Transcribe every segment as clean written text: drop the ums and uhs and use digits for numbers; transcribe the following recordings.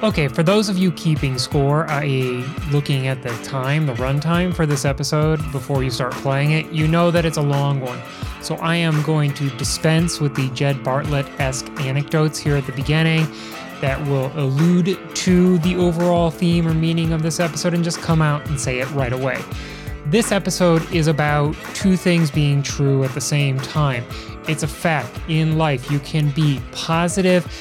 Okay, for those of you keeping score, i.e. looking at the time, the run time for this episode before you start playing it, you know that it's a long one. So I am going to dispense with the Jed Bartlett-esque anecdotes here at the beginning that will allude to the overall theme or meaning of this episode and just come out and say it right away. This episode is about two things being true at the same time. It's a fact in life. You can be positive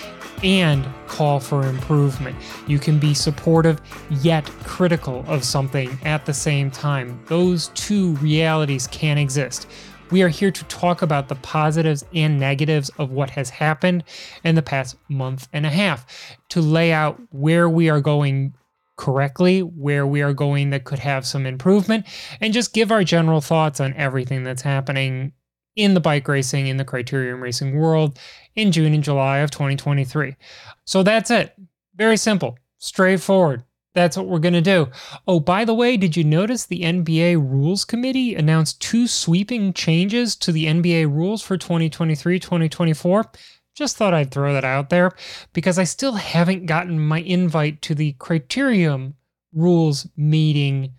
and call for improvement. You can be supportive yet critical of something at the same time. Those two realities can exist. We are here to talk about the positives and negatives of what has happened in the past month and a half, to lay out where we are going correctly, where we are going that could have some improvement, and just give our general thoughts on everything that's happening in the bike racing, in the Criterium racing world, in June and July of 2023. So that's it. Very simple, straightforward. That's what we're going to do. Oh, by the way, did you notice the NBA Rules Committee announced two sweeping changes to the NBA rules for 2023-2024? Just thought I'd throw that out there because I still haven't gotten my invite to the Criterium rules meeting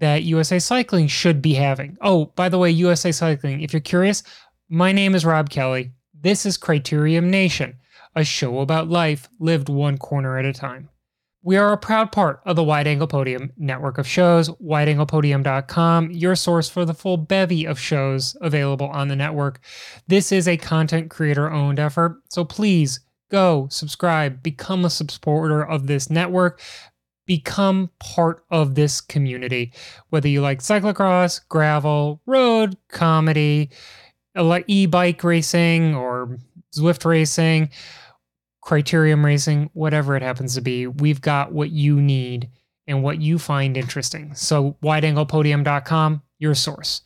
that USA Cycling should be having. Oh, by the way, USA Cycling, if you're curious, my name is Rob Kelly. This is Criterium Nation, a show about life lived one corner at a time. We are a proud part of the Wide Angle Podium network of shows, WideAnglePodium.com, your source for the full bevy of shows available on the network. This is a content creator-owned effort, so please go, subscribe, become a supporter of this network. Become part of this community, whether you like cyclocross, gravel, road, comedy, e-bike racing or Zwift racing, Criterium racing, whatever it happens to be. We've got what you need and what you find interesting. So wideanglepodium.com, your source.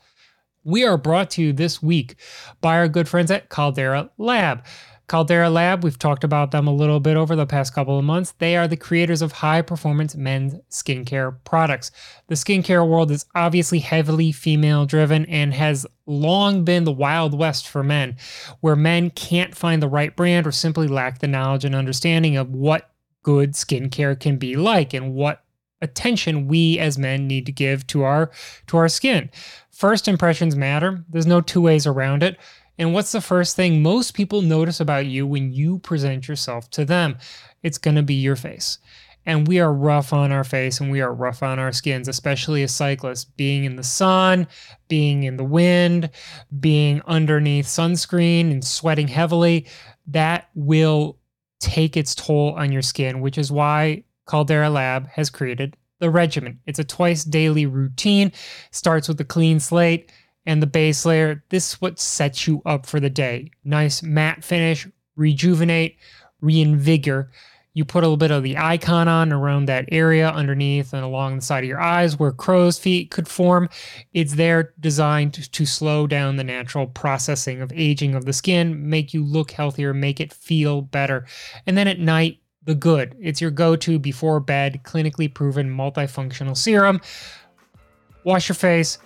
We are brought to you this week by our good friends at Caldera Lab. Caldera Lab, we've talked about them a little bit over the past couple of months. They are the creators of high-performance men's skincare products. The skincare world is obviously heavily female-driven and has long been the Wild West for men, where men can't find the right brand or simply lack the knowledge and understanding of what good skincare can be like and what attention we as men need to give to our skin. First impressions matter. There's no two ways around it. And what's the first thing most people notice about you when you present yourself to them? It's going to be your face. And we are rough on our face and we are rough on our skins, especially as cyclists, being in the sun, being in the wind, being underneath sunscreen and sweating heavily. That will take its toll on your skin, which is why Caldera Lab has created the regimen. It's a twice daily routine, starts with a clean slate and the base layer. This is what sets you up for the day. Nice matte finish, rejuvenate, reinvigor. You put a little bit of the icon on around that area underneath and along the side of your eyes where crow's feet could form. It's there designed to slow down the natural processing of aging of the skin, make you look healthier, make it feel better. And then at night, the good. It's your go-to before bed, clinically proven multifunctional serum. Wash your face.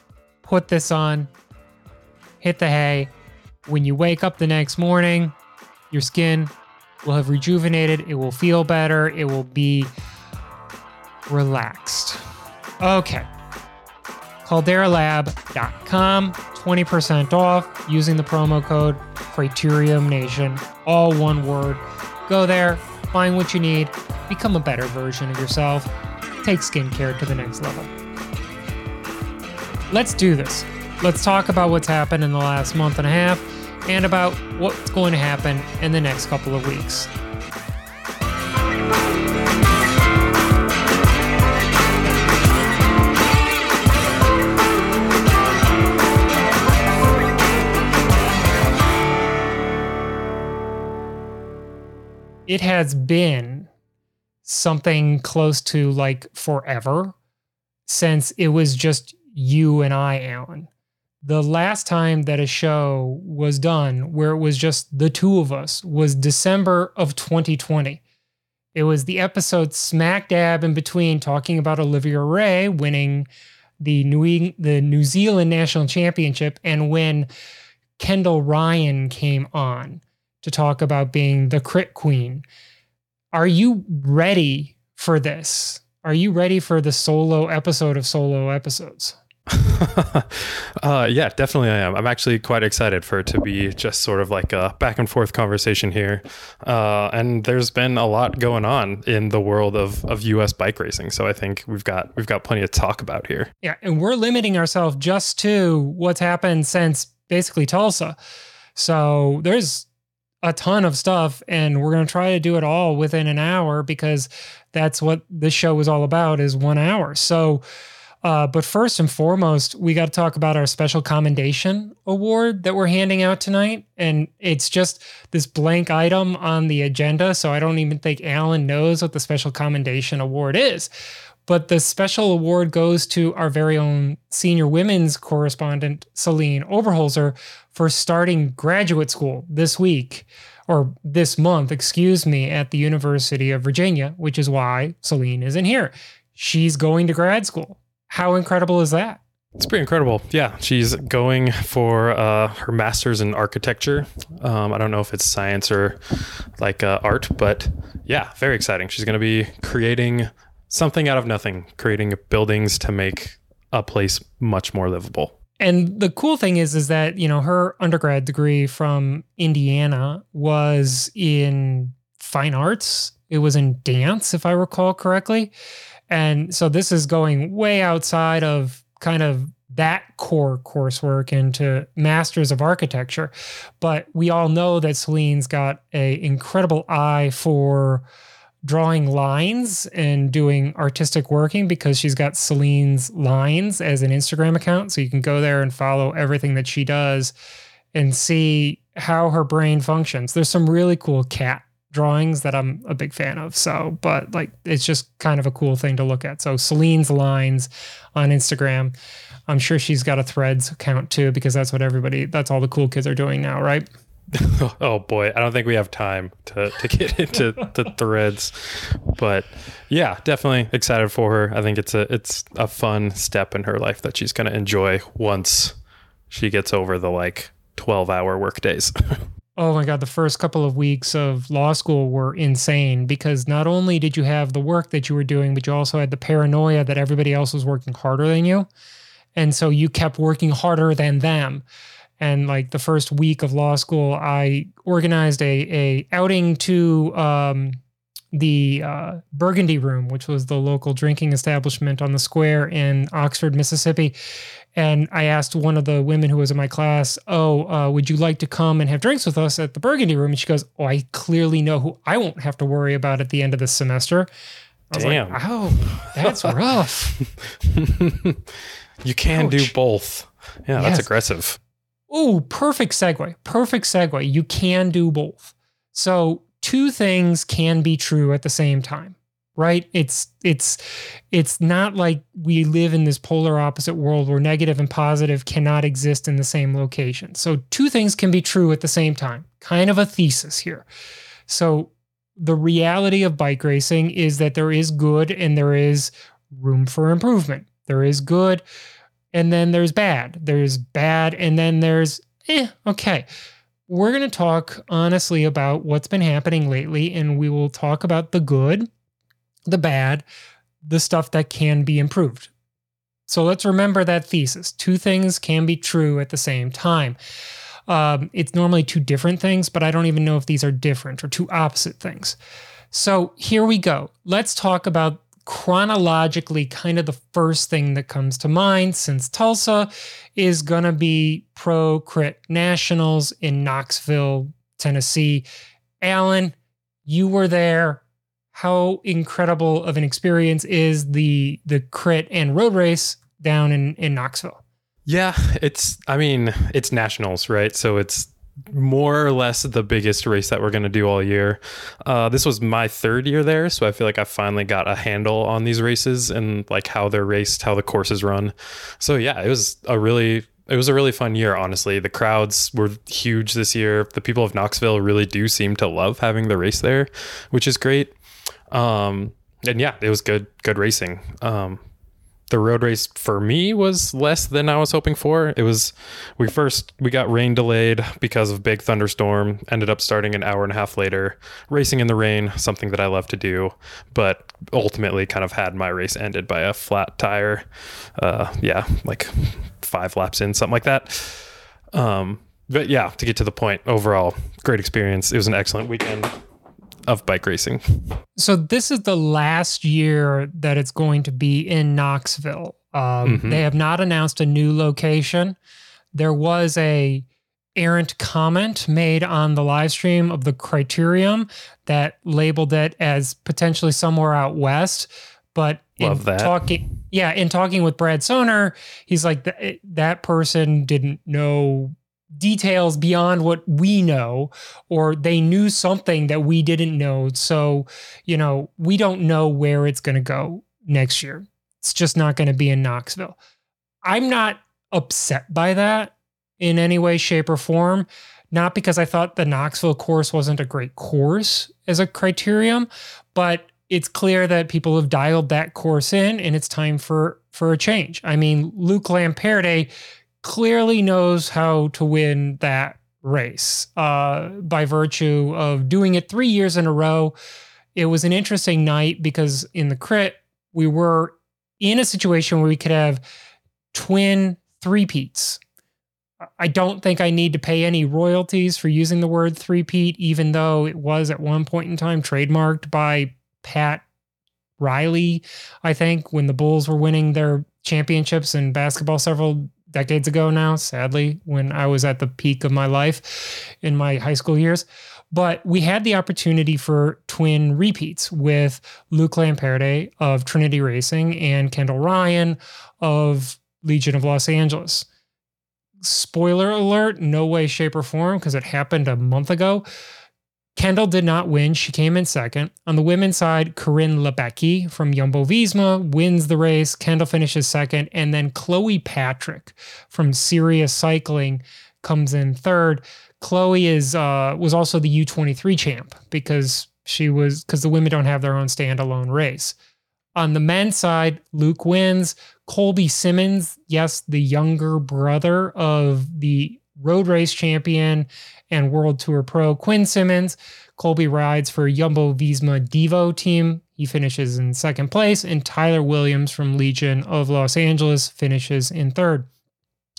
Put this on, hit the hay. When you wake up the next morning, your skin will have rejuvenated. It will feel better. It will be relaxed. Okay. CalderaLab.com, 20% off using the promo code Criterium Nation, all one word. Go there, find what you need, become a better version of yourself, take skincare to the next level. Let's do this. Let's talk about what's happened in the last month and a half and about what's going to happen in the next couple of weeks. It has been something close to like forever since it was just you and I, Alan. The last time that a show was done where it was just the two of us was December of 2020. It was the episode smack dab in between talking about Olivia Ray winning the New Zealand National Championship and when Kendall Ryan came on to talk about being the crit queen. Are you ready for this? Are you ready for the solo episode of solo episodes? Yeah, definitely I am. I'm actually quite excited for it to be just sort of like a back and forth conversation here. And there's been a lot going on in the world of US bike racing. So I think we've got plenty to talk about here. Yeah. And we're limiting ourselves just to what's happened since basically Tulsa. So there's a ton of stuff, and we're going to try to do it all within an hour because that's what this show is all about, is 1 hour. So but first and foremost, we got to talk about our special commendation award that we're handing out tonight. And it's just this blank item on the agenda. So I don't even think Alan knows what the special commendation award is. But the special award goes to our very own senior women's correspondent, Celine Oberholzer, for starting graduate school this week, or this month, excuse me, at the University of Virginia, which is why Celine isn't here. She's going to grad school. How incredible is that? It's pretty incredible. Yeah. She's going for her master's in architecture. I don't know if it's science or like art, but yeah, very exciting. She's going to be creating something out of nothing, creating buildings to make a place much more livable. And the cool thing is that, you know, her undergrad degree from Indiana was in fine arts. It was in dance, if I recall correctly. And so this is going way outside of kind of that core coursework into Masters of Architecture. But we all know that Celine's got an incredible eye for drawing lines and doing artistic working, because she's got Celine's Lines as an Instagram account. So you can go there and follow everything that she does and see how her brain functions. There's some really cool cat drawings that I'm a big fan of. So, but like, it's just kind of a cool thing to look at. So Celine's Lines on Instagram. I'm sure she's got a Threads account too, because that's what that's all the cool kids are doing now, right? Oh boy. I don't think we have time to get into the Threads, but yeah, definitely excited for her. I think it's a fun step in her life that she's going to enjoy once she gets over the like 12-hour work days. Oh my God, the first couple of weeks of law school were insane, because not only did you have the work that you were doing, but you also had the paranoia that everybody else was working harder than you. And so you kept working harder than them. And like the first week of law school, I organized a outing to the Burgundy Room, which was the local drinking establishment on the square in Oxford, Mississippi. And I asked one of the women who was in my class, would you like to come and have drinks with us at the Burgundy Room? And she goes, I clearly know who I won't have to worry about at the end of this semester. I was Damn. Like, oh, that's rough. You can Ouch. Do both. Yeah, yes. That's aggressive. Oh, perfect segue. Perfect segue. You can do both. So two things can be true at the same time. Right? It's not like we live in this polar opposite world where negative and positive cannot exist in the same location. So two things can be true at the same time. Kind of a thesis here. So the reality of bike racing is that there is good and there is room for improvement. There is good and then there's bad. There's bad and then there's okay. We're going to talk honestly about what's been happening lately, and we will talk about the good, the bad, the stuff that can be improved. So let's remember that thesis. Two things can be true at the same time. It's normally two different things, but I don't even know if these are different or two opposite things. So here we go. Let's talk about chronologically kind of the first thing that comes to mind, since Tulsa is going to be Pro Crit Nationals in Knoxville, Tennessee. Alan, you were there. How incredible of an experience is the crit and road race down in Knoxville? Yeah, it's nationals, right? So it's more or less the biggest race that we're going to do all year. This was my third year there, so I feel like I finally got a handle on these races and like how they're raced, how the courses run. So yeah, it was a really fun year, honestly. The crowds were huge this year. The people of Knoxville really do seem to love having the race there, which is great. And yeah, it was good racing. the road race for me was less than I was hoping for. It was, we got rain delayed because of big thunderstorm, ended up starting an hour and a half later, racing in the rain, something that I love to do, but ultimately kind of had my race ended by a flat tire. Like 5 laps in, something like that. But yeah, to get to the point, overall, great experience. It was an excellent weekend of bike racing. So this is the last year that it's going to be in Knoxville. They have not announced a new location. There was a errant comment made on the live stream of the Criterium that labeled it as potentially somewhere out west. But in talking with Brad Soner, he's like, that person didn't know details beyond what we know, or they knew something that we didn't know. So, you know, we don't know where it's going to go next year. It's just not going to be in Knoxville. I'm not upset by that in any way, shape, or form. Not because I thought the Knoxville course wasn't a great course as a criterium, but it's clear that people have dialed that course in and it's time for a change. I mean, Luke Lamperti clearly knows how to win that race by virtue of doing it 3 years in a row. It was an interesting night because in the crit, we were in a situation where we could have twin three-peats. I don't think I need to pay any royalties for using the word three-peat, even though it was at one point in time trademarked by Pat Riley, I think, when the Bulls were winning their championships in basketball several decades ago now, sadly, when I was at the peak of my life in my high school years. But we had the opportunity for twin repeats with Luke Lamperti of Trinity Racing and Kendall Ryan of Legion of Los Angeles. Spoiler alert, no way, shape, or form, because it happened a month ago. Kendall did not win. She came in second. On the women's side, Corinne LeBecki from Jumbo-Visma wins the race. Kendall finishes second. And then Chloe Patrick from Sirius Cycling comes in third. Chloe was also the U23 champ because the women don't have their own standalone race. On the men's side, Luke wins. Colby Simmons, yes, the younger brother of the road race champion and World Tour pro Quinn Simmons. Colby rides for Jumbo-Visma Devo team. He finishes in second place, and Tyler Williams from Legion of Los Angeles finishes in third.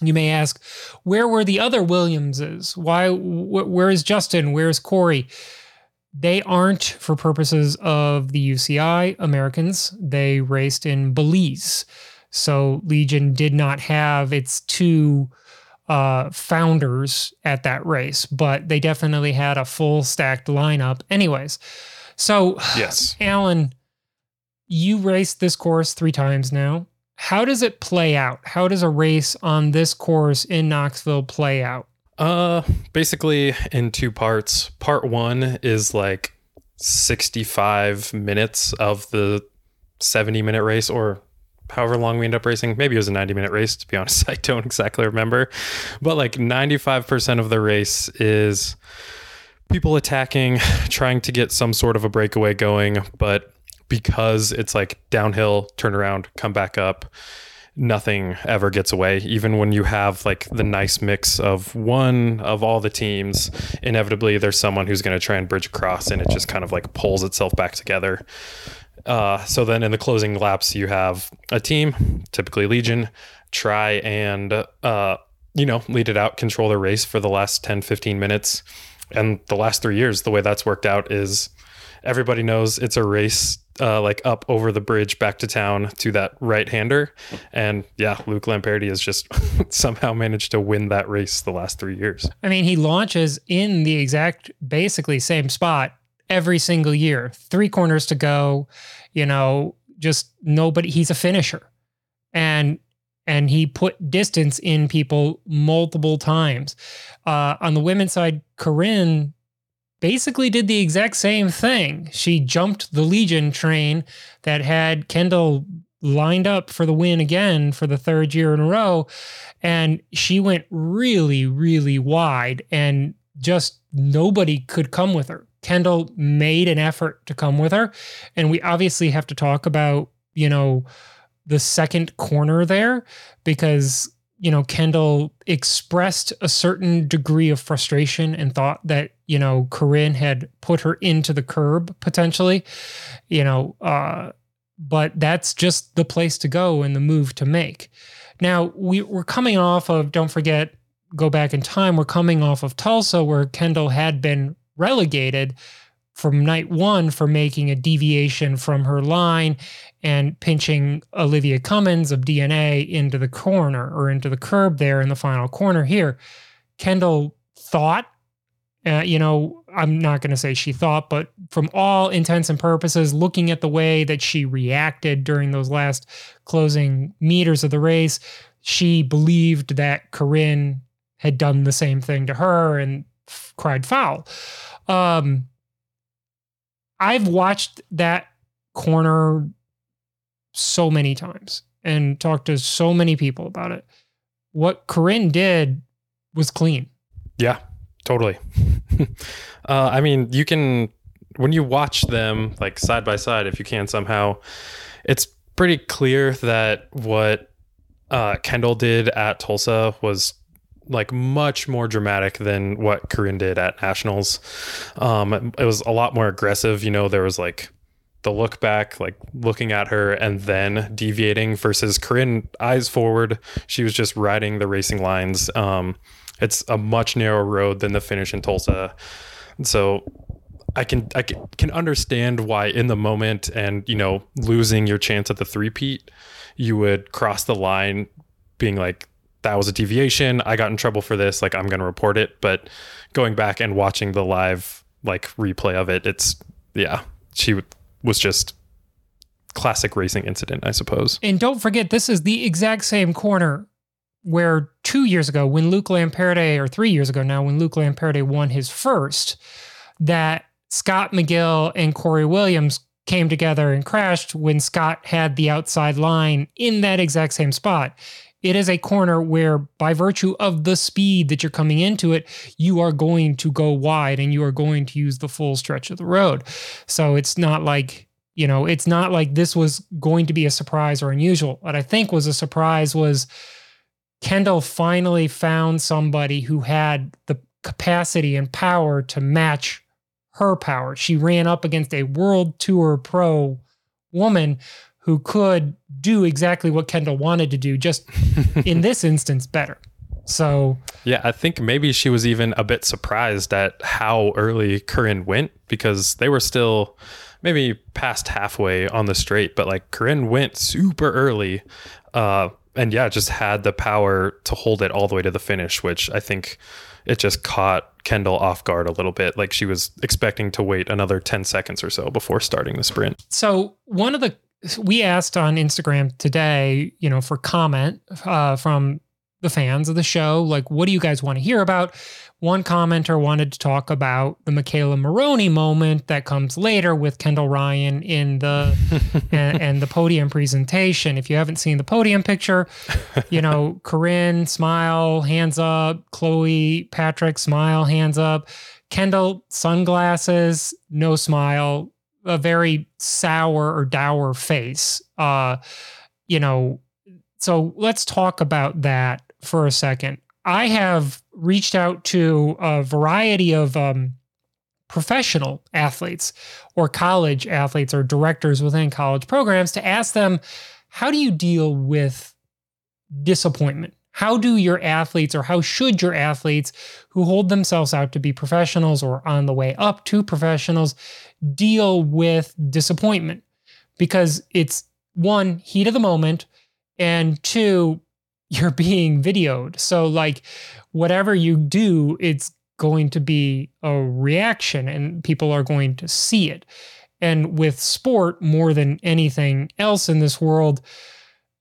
You may ask, where were the other Williamses? Why? Where is Justin? Where is Corey? They aren't, for purposes of the UCI, Americans. They raced in Belize. So Legion did not have its two founders at that race, but they definitely had a full stacked lineup anyways. So yes, Alan, you raced this course 3 times now. How does it play out? How does a race on this course in Knoxville play out? Basically in 2 parts. Part 1 is like 65 minutes of the 70-minute race, or however long we end up racing. Maybe it was a 90-minute race, to be honest. I don't exactly remember. But like 95% of the race is people attacking, trying to get some sort of a breakaway going. But because it's like downhill, turn around, come back up, nothing ever gets away. Even when you have like the nice mix of one of all the teams, inevitably there's someone who's going to try and bridge across, and it just kind of like pulls itself back together. So then in the closing laps, you have a team, typically Legion, try and, lead it out, control the race for the last 10, 15 minutes. And the last 3 years, the way that's worked out is everybody knows it's a race, like up over the bridge, back to town to that right-hander. And yeah, Luke Lamperti has just somehow managed to win that race the last 3 years. I mean, he launches in the exact, basically same spot every single year, 3 corners to go, just nobody. He's a finisher, and he put distance in people multiple times. On the women's side, Corinne basically did the exact same thing. She jumped the Legion train that had Kendall lined up for the win again for the 3rd year in a row. And she went really, really wide, and just nobody could come with her. Kendall made an effort to come with her, and we obviously have to talk about, the second corner there because, you know, Kendall expressed a certain degree of frustration and thought that, you know, Corinne had put her into the curb potentially, you know, but that's just the place to go and the move to make. Now, we're coming off of, don't forget, go back in time, we're coming off of Tulsa where Kendall had been relegated from night one for making a deviation from her line and pinching Olivia Cummins of DNA into the corner or into the curb there in the final corner here. Kendall thought, you know, I'm not going to say she thought, but from all intents and purposes, looking at the way that she reacted during those last closing meters of the race, she believed that Corinne had done the same thing to her and cried foul. I've watched that corner so many times and talked to so many people about it. What Corinne did was clean. Yeah, totally. I mean, you can, when you watch them like side by side, if you can somehow, it's pretty clear that what Kendall did at Tulsa was like much more dramatic than what Corinne did at Nationals. It was a lot more aggressive. You know, there was like the look back, like looking at her and then deviating versus Corinne eyes forward. She was just riding the racing lines. It's a much narrower road than the finish in Tulsa. So I can understand why in the moment and, you know, losing your chance at the three-peat, you would cross the line being like, that was a deviation. I got in trouble for this. Like, I'm going to report it. But going back and watching the live like replay of it, it's, yeah, she was just classic racing incident, I suppose. And don't forget, this is the exact same corner where 2 years ago when Luke Lamperti, or 3 years ago now when Luke Lamperti won his first, that Scott McGill and Corey Williams came together and crashed when Scott had the outside line in that exact same spot. It is a corner where by virtue of the speed that you're coming into it, you are going to go wide and you are going to use the full stretch of the road. So it's not like, you know, it's not like this was going to be a surprise or unusual. What I think was a surprise was Kendall finally found somebody who had the capacity and power to match her power. She ran up against a World Tour pro woman who could do exactly what Kendall wanted to do, just in this instance, better. So, yeah, I think maybe she was even a bit surprised at how early Corinne went because they were still maybe past halfway on the straight, but like Corinne went super early and yeah, just had the power to hold it all the way to the finish, which I think it just caught Kendall off guard a little bit. Like she was expecting to wait another 10 seconds or so before starting the sprint. So one of the, we asked on Instagram today, you know, for comment from the fans of the show, like, what do you guys want to hear about? One commenter wanted to talk about the Michaela Maroney moment that comes later with Kendall Ryan in the and the podium presentation. If you haven't seen the podium picture, you know, Corinne, smile, hands up. Chloe Patrick, smile, hands up. Kendall, sunglasses, no smile. A very sour or dour face, you know, so let's talk about that for a second. I have reached out to a variety of professional athletes or college athletes or directors within college programs to ask them, how do you deal with disappointment? How do your athletes, or how should your athletes who hold themselves out to be professionals or on the way up to professionals deal with disappointment? Because it's one, heat of the moment, and two, you're being videoed. So like whatever you do, it's going to be a reaction and people are going to see it. And with sport more than anything else in this world,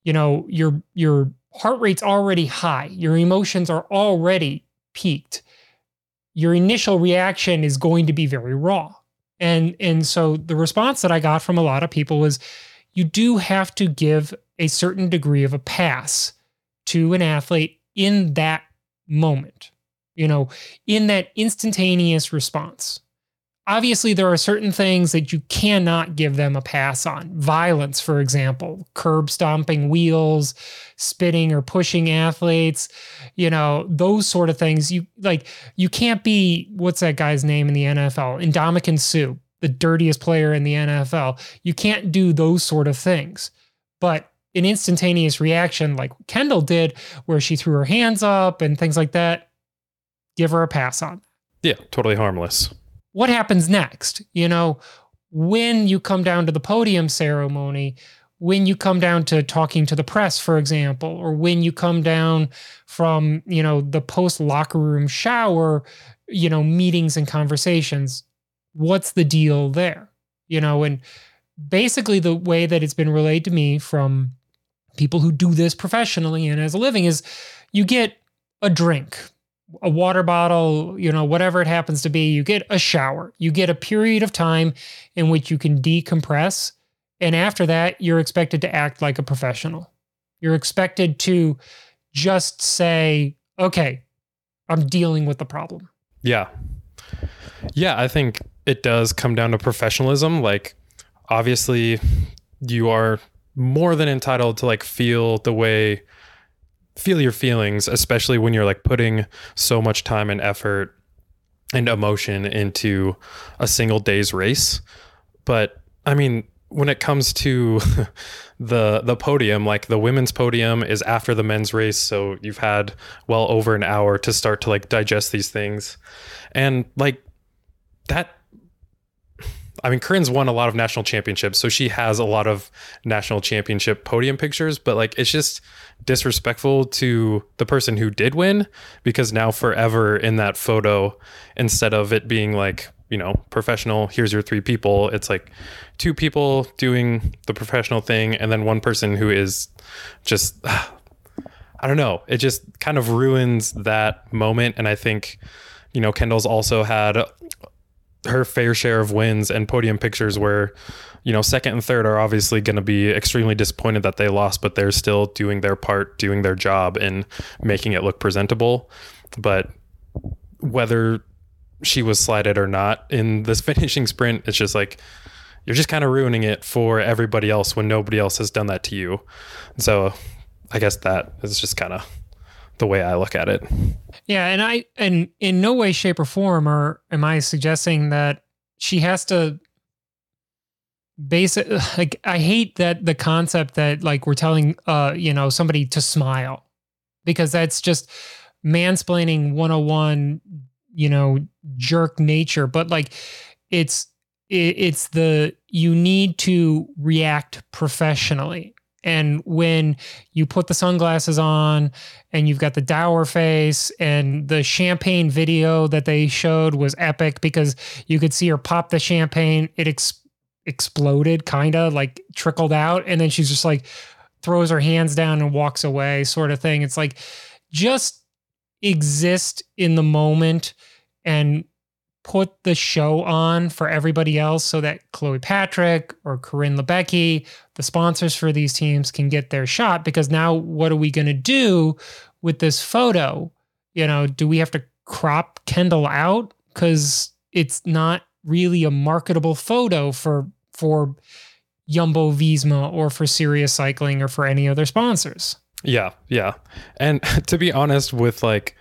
you know, your heart rate's already high. Your emotions are already peaked. Your initial reaction is going to be very raw. And so the response that I got from a lot of people was, you do have to give a certain degree of a pass to an athlete in that moment, you know, in that instantaneous response. Obviously, there are certain things that you cannot give them a pass on. Violence, for example, curb stomping wheels, spitting or pushing athletes, you know, those sort of things. You can't be, what's that guy's name in the NFL? Ndamukong Suh, the dirtiest player in the NFL. You can't do those sort of things. But an instantaneous reaction like Kendall did, where she threw her hands up and things like that, give her a pass on. Yeah, totally harmless. What happens next? You know, when you come down to the podium ceremony, when you come down to talking to the press, for example, or when you come down from, you know, the post locker room shower, you know, meetings and conversations, what's the deal there? You know, and basically the way that it's been relayed to me from people who do this professionally and as a living is you get a drink, a water bottle, you know, whatever it happens to be, you get a shower, you get a period of time in which you can decompress. And after that, you're expected to act like a professional. You're expected to just say, okay, I'm dealing with the problem. Yeah. Yeah. I think it does come down to professionalism. Like, obviously you are more than entitled to like feel your feelings, especially when you're like putting so much time and effort and emotion into a single day's race. But I mean, when it comes to the podium, like the women's podium is after the men's race. So you've had well over an hour to start to like digest these things. And like that, I mean, Corinne's won a lot of national championships, so she has a lot of national championship podium pictures, but like, it's just disrespectful to the person who did win, because now forever in that photo, instead of it being like, you know, professional, here's your three people, it's like two people doing the professional thing. And then one person who is just, I don't know, it just kind of ruins that moment. And I think, you know, Kendall's also had her fair share of wins and podium pictures where, you know, second and third are obviously going to be extremely disappointed that they lost, but they're still doing their part, doing their job and making it look presentable. But whether she was slighted or not in this finishing sprint, it's just like, you're just kind of ruining it for everybody else when nobody else has done that to you. So I guess that is just kind of the way I look at it. Yeah. And in no way, shape or form, or am I suggesting that she has to basically, like, I hate that the concept that like we're telling, you know, somebody to smile, because that's just mansplaining 101, you know, jerk nature. But like, it's the, you need to react professionally. And when you put the sunglasses on and you've got the dour face, and the champagne video that they showed was epic because you could see her pop the champagne. It exploded, kind of like trickled out. And then she's just like throws her hands down and walks away, sort of thing. It's like, just exist in the moment and put the show on for everybody else so that Chloe Patrick or Corinne LeBecki, the sponsors for these teams, can get their shot. Because now what are we going to do with this photo? You know, do we have to crop Kendall out? Because it's not really a marketable photo for Jumbo Visma or for Sirius Cycling or for any other sponsors. Yeah. Yeah. And to be honest, with like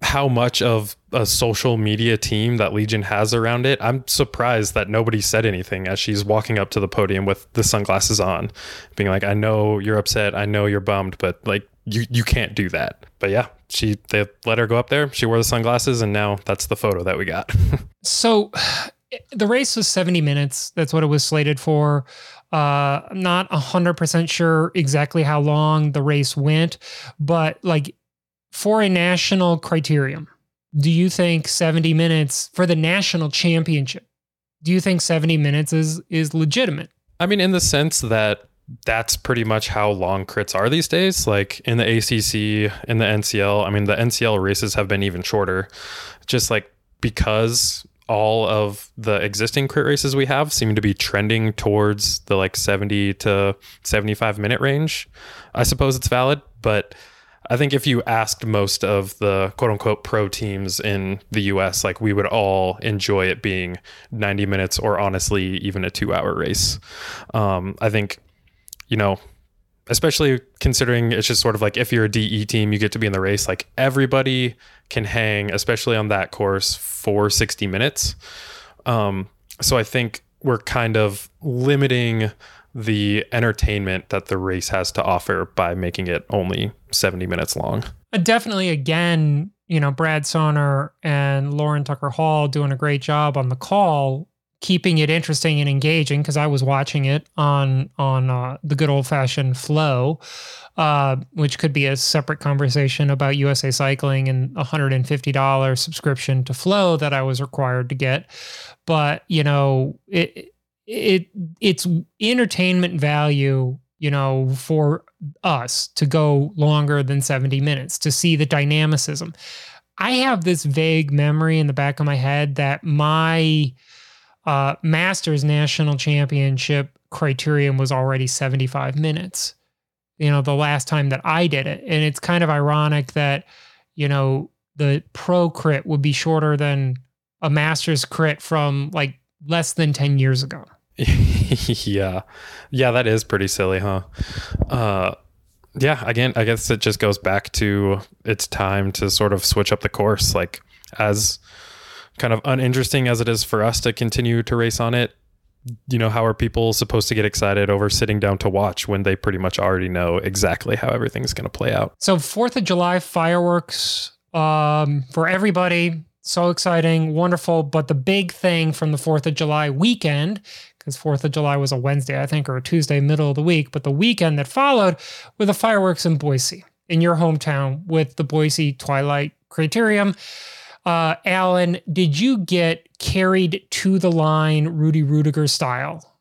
how much of a social media team that Legion has around it, I'm surprised that nobody said anything as she's walking up to the podium with the sunglasses on, being like, I know you're upset, I know you're bummed, but like you can't do that. But yeah, they let her go up there. She wore the sunglasses, and now that's the photo that we got. So the race was 70 minutes. That's what it was slated for. I'm not 100% sure exactly how long the race went, but like, for a national criterium, do you think 70 minutes for the national championship, do you think 70 minutes is legitimate? I mean, in the sense that that's pretty much how long crits are these days, like in the ACC, in the NCL. I mean, the NCL races have been even shorter, just like because all of the existing crit races we have seem to be trending towards the like 70 to 75 minute range. I suppose it's valid, but I think if you asked most of the quote unquote pro teams in the US, like, we would all enjoy it being 90 minutes or honestly even a 2-hour race. I think, you know, especially considering it's just sort of like, if you're a DE team, you get to be in the race, like everybody can hang, especially on that course, for 60 minutes. So I think we're kind of limiting the entertainment that the race has to offer by making it only 70 minutes long. Definitely, again, you know, Brad Soner and Lauren Tucker Hall doing a great job on the call, keeping it interesting and engaging, because I was watching it on the good old-fashioned flow, which could be a separate conversation about USA Cycling and $150 subscription to Flow that I was required to get. But, you know, it's entertainment value, you know, for us to go longer than 70 minutes to see the dynamicism. I have this vague memory in the back of my head that my Masters National Championship criterium was already 75 minutes, you know, the last time that I did it. And it's kind of ironic that, you know, the pro crit would be shorter than a Masters crit from like less than 10 years ago. Yeah, that is pretty silly, huh? Yeah, again, I guess it just goes back to, it's time to sort of switch up the course. Like, as kind of uninteresting as it is for us to continue to race on it, you know, how are people supposed to get excited over sitting down to watch when they pretty much already know exactly how everything's going to play out? So 4th of July fireworks for everybody. So exciting, wonderful. But the big thing from the 4th of July weekend, because 4th of July was a Wednesday, I think, or a Tuesday, middle of the week, but the weekend that followed were the fireworks in Boise, in your hometown, with the Boise Twilight Criterium. Alan, did you get carried to the line Rudy Rudiger style?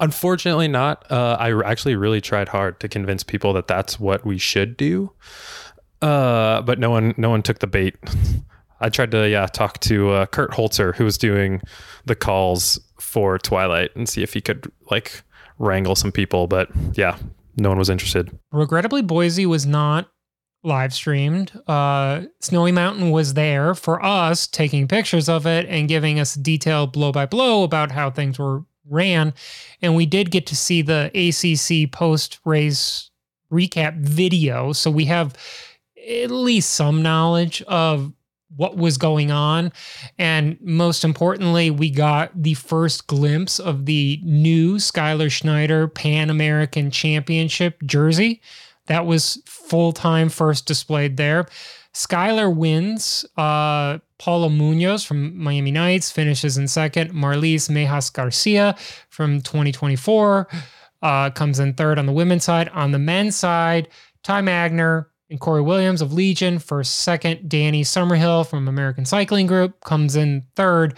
Unfortunately not. I actually really tried hard to convince people that that's what we should do. But no one took the bait. I tried to talk to Kurt Holzer, who was doing the calls for Twilight, and see if he could like wrangle some people. But yeah, no one was interested. Regrettably, Boise was not live streamed. Snowy Mountain was there for us, taking pictures of it and giving us detailed blow by blow about how things were ran. And we did get to see the ACC post race recap video. So we have at least some knowledge of what was going on. And most importantly, we got the first glimpse of the new Skylar Schneider Pan American Championship jersey that was full-time first displayed there. Skylar wins. Paula Munoz from Miami Knights finishes in second. Marlise Mejas Garcia from 2024 comes in third on the women's side. On the men's side, Ty Magner and Corey Williams of Legion first, second. Danny Summerhill from American Cycling Group comes in third.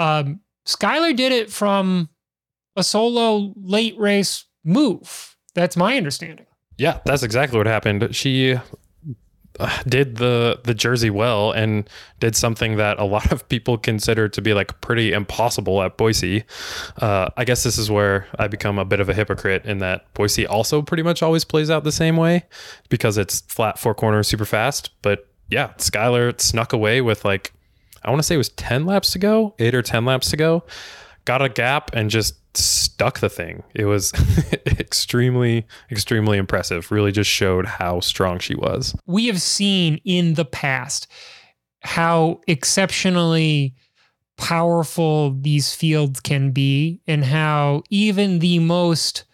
Skylar did it from a solo late race move. That's my understanding. Yeah, that's exactly what happened. She did the jersey well and did something that a lot of people consider to be like pretty impossible at Boise. I guess this is where I become a bit of a hypocrite, in that Boise also pretty much always plays out the same way because it's flat, four corners, super fast. But yeah, Skylar snuck away with, like, I want to say it was 10 laps to go, 8 or 10 laps to go, got a gap and just stuck the thing. It was extremely impressive. Really just showed how strong she was. We have seen in the past how exceptionally powerful these fields can be, and how even the most,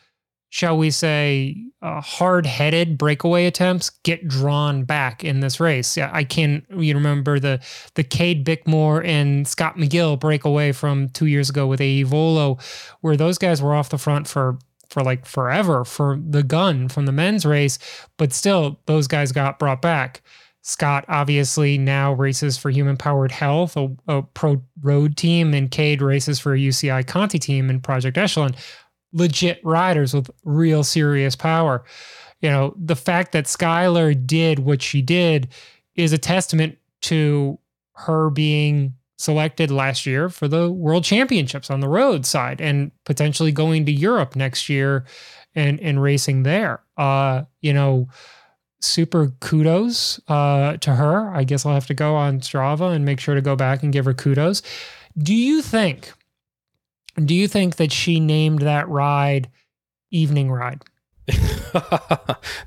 shall we say, hard-headed breakaway attempts get drawn back in this race. Yeah, you remember the Cade Bickmore and Scott McGill breakaway from 2 years ago with AE Volo, where those guys were off the front for like forever for the gun from the men's race, but still those guys got brought back. Scott obviously now races for Human Powered Health, a pro road team, and Cade races for a UCI Conti team in Project Echelon. Legit riders with real serious power. You know, the fact that Skylar did what she did is a testament to her being selected last year for the World Championships on the road side, and potentially going to Europe next year and racing there. You know, super kudos to her. I guess I'll have to go on Strava and make sure to go back and give her kudos. Do you think that she named that ride Evening Ride?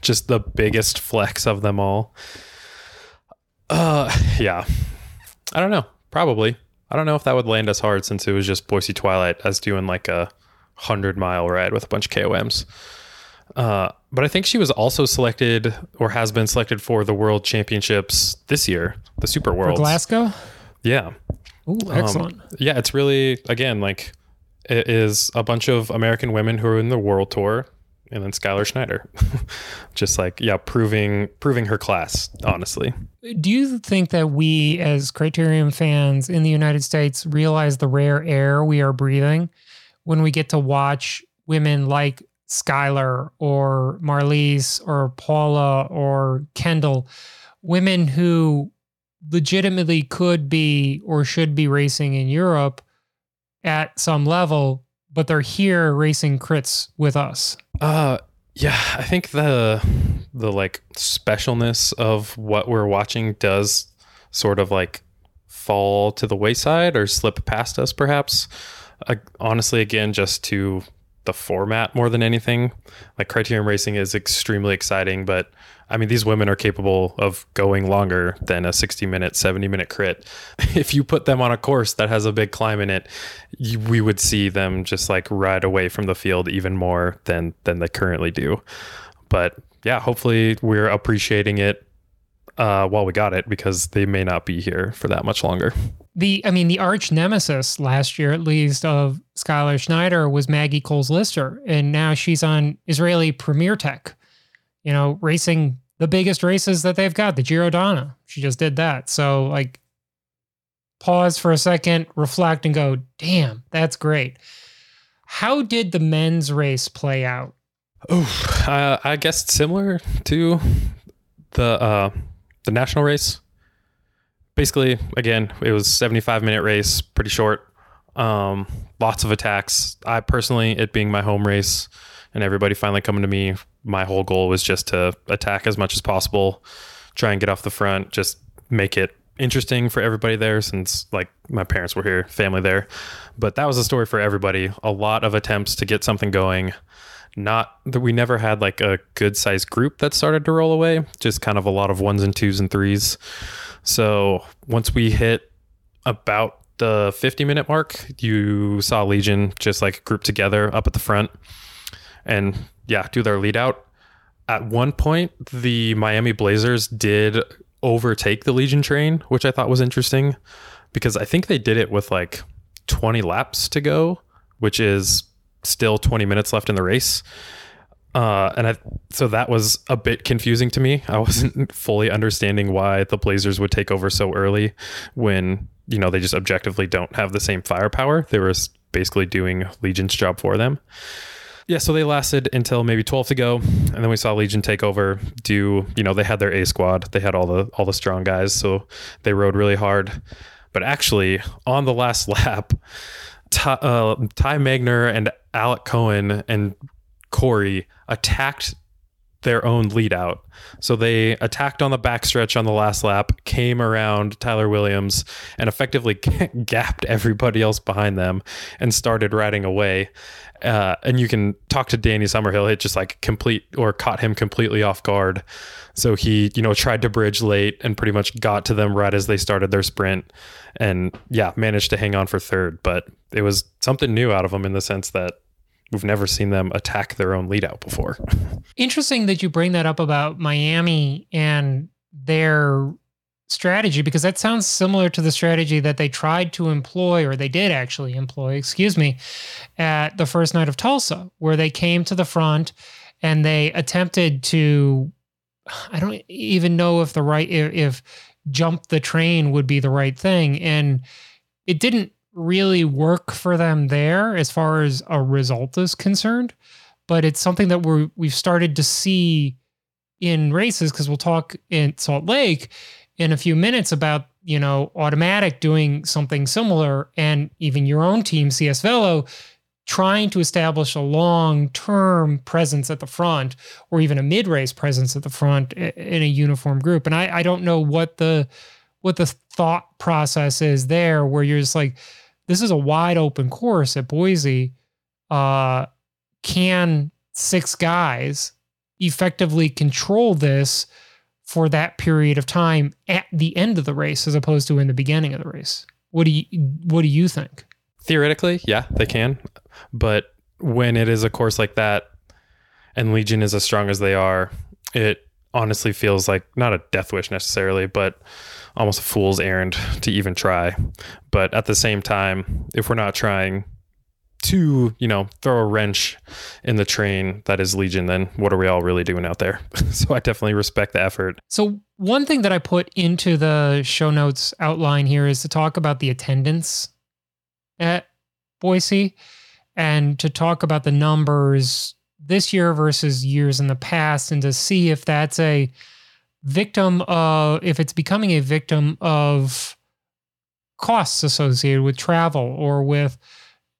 Just the biggest flex of them all. Yeah. I don't know. Probably. I don't know if that would land us hard, since it was just Boise Twilight as doing like a 100-mile ride with a bunch of KOMs. But I think she was also selected, or has been selected, for the World Championships this year, the Super Worlds. For Glasgow? Yeah. Ooh, excellent. Yeah, it's really, again, like, it is a bunch of American women who are in the World Tour, and then Skylar Schneider. Just like, yeah, proving her class, honestly. Do you think that we as Criterium fans in the United States realize the rare air we are breathing when we get to watch women like Skylar or Marlise or Paula or Kendall, women who legitimately could be or should be racing in Europe at some level, but they're here racing crits with us? Yeah, I think the like specialness of what we're watching does sort of like fall to the wayside or slip past us, perhaps. Honestly, again, just to the format more than anything. Like, Criterium racing is extremely exciting, but I mean, these women are capable of going longer than a 60-minute, 70-minute crit. If you put them on a course that has a big climb in it, we would see them just like ride away from the field even more than they currently do. But yeah, hopefully we're appreciating it while we got it, because they may not be here for that much longer. The arch nemesis last year, at least, of Skylar Schneider was Maggie Coles-Lister, and now she's on Israeli Premier Tech, you know, racing the biggest races that they've got, the Giro Donna. She just did that. So, like, pause for a second, reflect, and go, damn, that's great. How did the men's race play out? Oh, I guess similar to the national race. Basically, again, it was a 75-minute race, pretty short, lots of attacks. I personally, it being my home race and everybody finally coming to me, my whole goal was just to attack as much as possible, try and get off the front, just make it interesting for everybody there, since like my parents were here, family there. But that was a story for everybody. A lot of attempts to get something going. Not that we never had like a good sized group that started to roll away, just kind of a lot of ones and twos and threes. So once we hit about the 50-minute mark, you saw Legion just like group together up at the front and yeah, do their lead out. At one point, the Miami Blazers did overtake the Legion train, which I thought was interesting because I think they did it with like 20 laps to go, which is still 20 minutes left in the race. So that was a bit confusing to me. I wasn't fully understanding why the Blazers would take over so early when, you know, they just objectively don't have the same firepower. They were basically doing Legion's job for them. Yeah, so they lasted until maybe 12 to go, and then we saw Legion take over, do, you know, they had their A squad. They had all the strong guys, so they rode really hard. But actually, on the last lap, Ty Magner and Alec Cohen and Corey attacked their own lead out. So they attacked on the backstretch on the last lap, came around Tyler Williams and effectively gapped everybody else behind them and started riding away. And you can talk to Danny Summerhill. It just like caught him completely off guard. So he, you know, tried to bridge late and pretty much got to them right as they started their sprint and yeah, managed to hang on for third. But it was something new out of him in the sense that we've never seen them attack their own lead out before. Interesting that you bring that up about Miami and their strategy, because that sounds similar to the strategy that they tried to employ, or they did actually employ, at the first night of Tulsa, where they came to the front and they attempted to, I don't even know if if jump the train would be the right thing. And it didn't really work for them there as far as a result is concerned, but it's something that we've started to see in races, because we'll talk in Salt Lake in a few minutes about, you know, Automatic doing something similar, and even your own team CS Velo trying to establish a long-term presence at the front, or even a mid-race presence at the front in a uniform group. And I don't know what the thought process is there, where you're just like, this is a wide open course at Boise. Can six guys effectively control this for that period of time at the end of the race, as opposed to in the beginning of the race? What do you think? Theoretically, yeah, they can. But when it is a course like that, and Legion is as strong as they are, it honestly feels like not a death wish necessarily, but almost a fool's errand to even try. But at the same time, if we're not trying to, throw a wrench in the train that is Legion, then what are we all really doing out there? So I definitely respect the effort. So one thing that I put into the show notes outline here is to talk about the attendance at Boise, and to talk about the numbers this year versus years in the past, and to see if that's a victim of, if it's becoming a victim of costs associated with travel, or with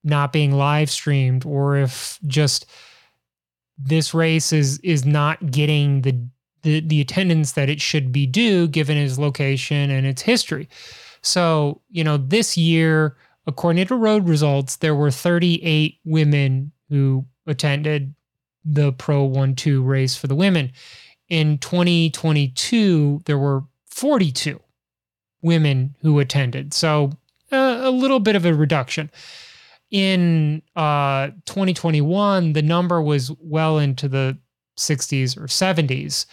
not being live streamed, or if just this race is not getting the attendance that it should be due, given its location and its history. So, this year, according to road results, there were 38 women who attended the Pro 1-2 race for the women. In 2022, there were 42 women who attended. So a little bit of a reduction. In 2021, the number was well into the 60s or 70s.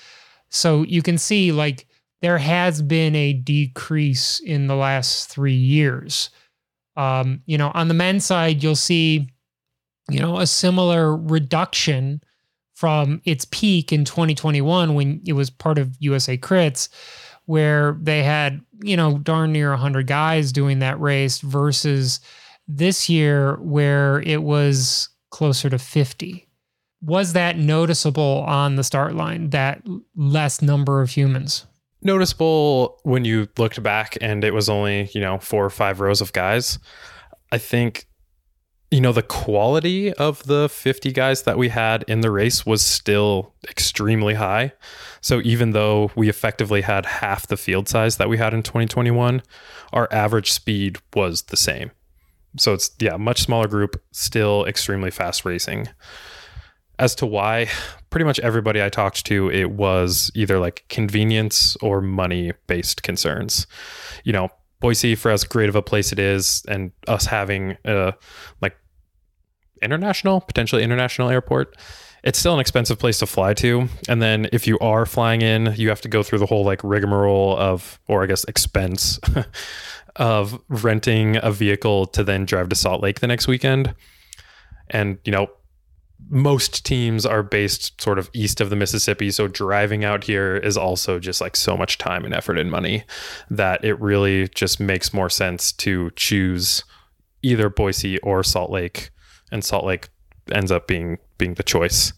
So you can see, there has been a decrease in the last 3 years. On the men's side, you'll see, a similar reduction from its peak in 2021, when it was part of USA Crits, where they had, darn near 100 guys doing that race, versus this year where it was closer to 50. Was that noticeable on the start line, that less number of humans? Noticeable when you looked back and it was only, 4 or 5 rows of guys. I think, the quality of the 50 guys that we had in the race was still extremely high. So even though we effectively had half the field size that we had in 2021, our average speed was the same. So it's, much smaller group, still extremely fast racing. As to why, pretty much everybody I talked to, it was either convenience or money-based concerns. Boise, for as great of a place it is, and us having a potentially international airport, it's still an expensive place to fly to. And then if you are flying in, you have to go through the whole rigmarole of, or I guess expense of renting a vehicle to then drive to Salt Lake the next weekend. And, most teams are based sort of east of the Mississippi, so driving out here is also just so much time and effort and money that it really just makes more sense to choose either Boise or Salt Lake, and Salt Lake ends up being the choice,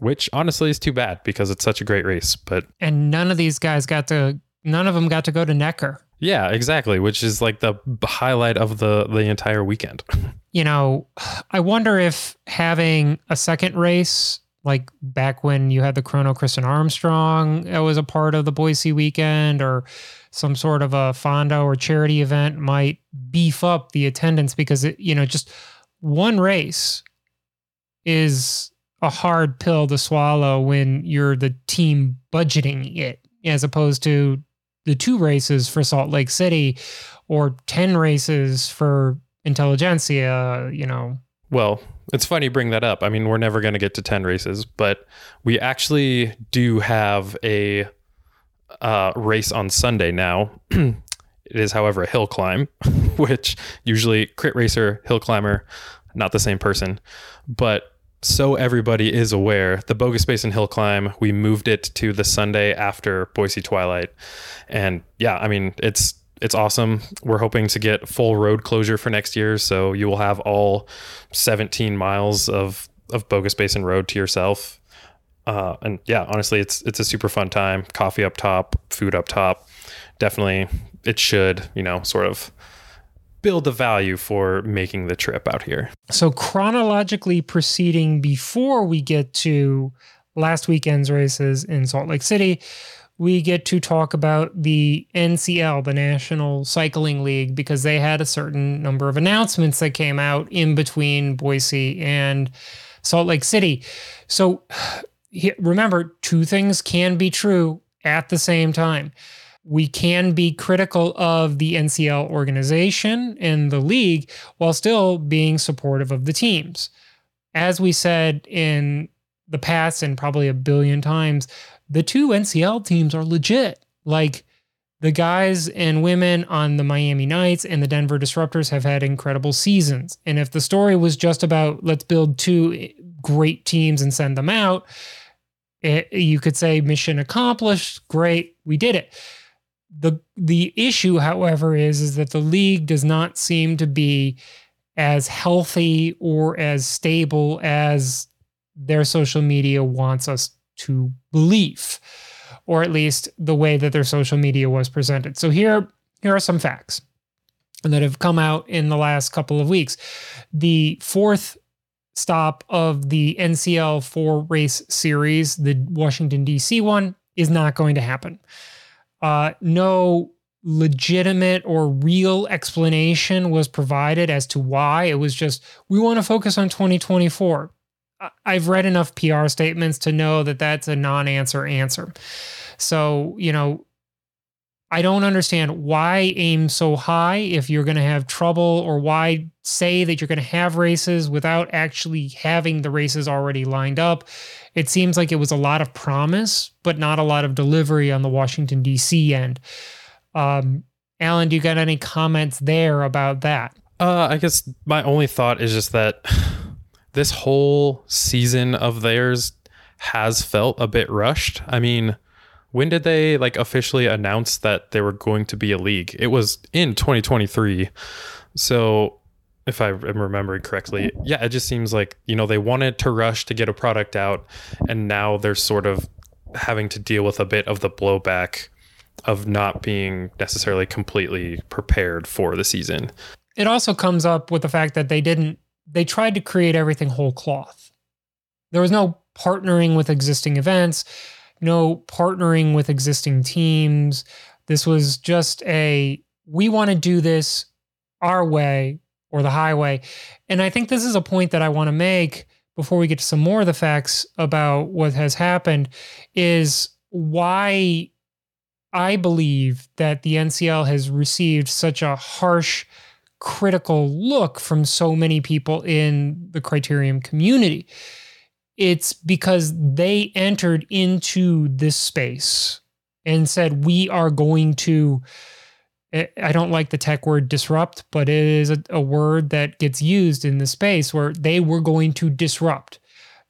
which honestly is too bad because it's such a great race. But none of them got to go to Necker. Yeah, exactly, which is the highlight of the entire weekend. I wonder if having a second race, back when you had the Chrono Kristen Armstrong, it was a part of the Boise weekend, or some sort of a Fondo or charity event, might beef up the attendance, because it, just one race is a hard pill to swallow when you're the team budgeting it, as opposed to the 2 races for Salt Lake City, or 10 races for Intelligentsia, Well, it's funny you bring that up. I mean, we're never going to get to 10 races, but we actually do have a race on Sunday now. It is, however, a hill climb, which usually crit racer, hill climber, not the same person. But so everybody is aware, the Bogus Basin hill climb, we moved it to the Sunday after Boise Twilight. And yeah, I mean, it's awesome. We're hoping to get full road closure for next year, so you will have all 17 miles of Bogus Basin road to yourself. And yeah, honestly, it's a super fun time. Coffee up top, food up top. Definitely, it should, sort of build the value for making the trip out here. So chronologically proceeding before we get to last weekend's races in Salt Lake City, we get to talk about the NCL, the National Cycling League, because they had a certain number of announcements that came out in between Boise and Salt Lake City. So remember, two things can be true at the same time. We can be critical of the NCL organization and the league while still being supportive of the teams. As we said in the past and probably a billion times, the two NCL teams are legit. Like, the guys and women on the Miami Knights and the Denver Disruptors have had incredible seasons. And if the story was just about let's build two great teams and send them out, you could say mission accomplished, great, we did it. The issue, however, is that the league does not seem to be as healthy or as stable as their social media wants us to believe, or at least the way that their social media was presented. So here are some facts that have come out in the last couple of weeks. The fourth stop of the NCL four-race series, the Washington, D.C. one, is not going to happen. No legitimate or real explanation was provided as to why. It was just, we want to focus on 2024. I've read enough PR statements to know that that's a non-answer answer. So, I don't understand why aim so high if you're going to have trouble, or why say that you're going to have races without actually having the races already lined up. It seems like it was a lot of promise, but not a lot of delivery on the Washington, D.C. end. Alan, do you got any comments there about that? I guess my only thought is just that this whole season of theirs has felt a bit rushed. I mean, when did they officially announce that they were going to be a league? It was in 2023. So if I am remembering correctly, yeah, it just seems like, they wanted to rush to get a product out, and now they're sort of having to deal with a bit of the blowback of not being necessarily completely prepared for the season. It also comes up with the fact that they tried to create everything whole cloth. There was no partnering with existing events, no partnering with existing teams. This was just we want to do this our way or the highway. And I think this is a point that I want to make before we get to some more of the facts about what has happened, is why I believe that the NCL has received such a harsh, critical look from so many people in the Criterium community. It's because they entered into this space and said, we are going to, I don't like the tech word disrupt, but it is a word that gets used in the space, where they were going to disrupt.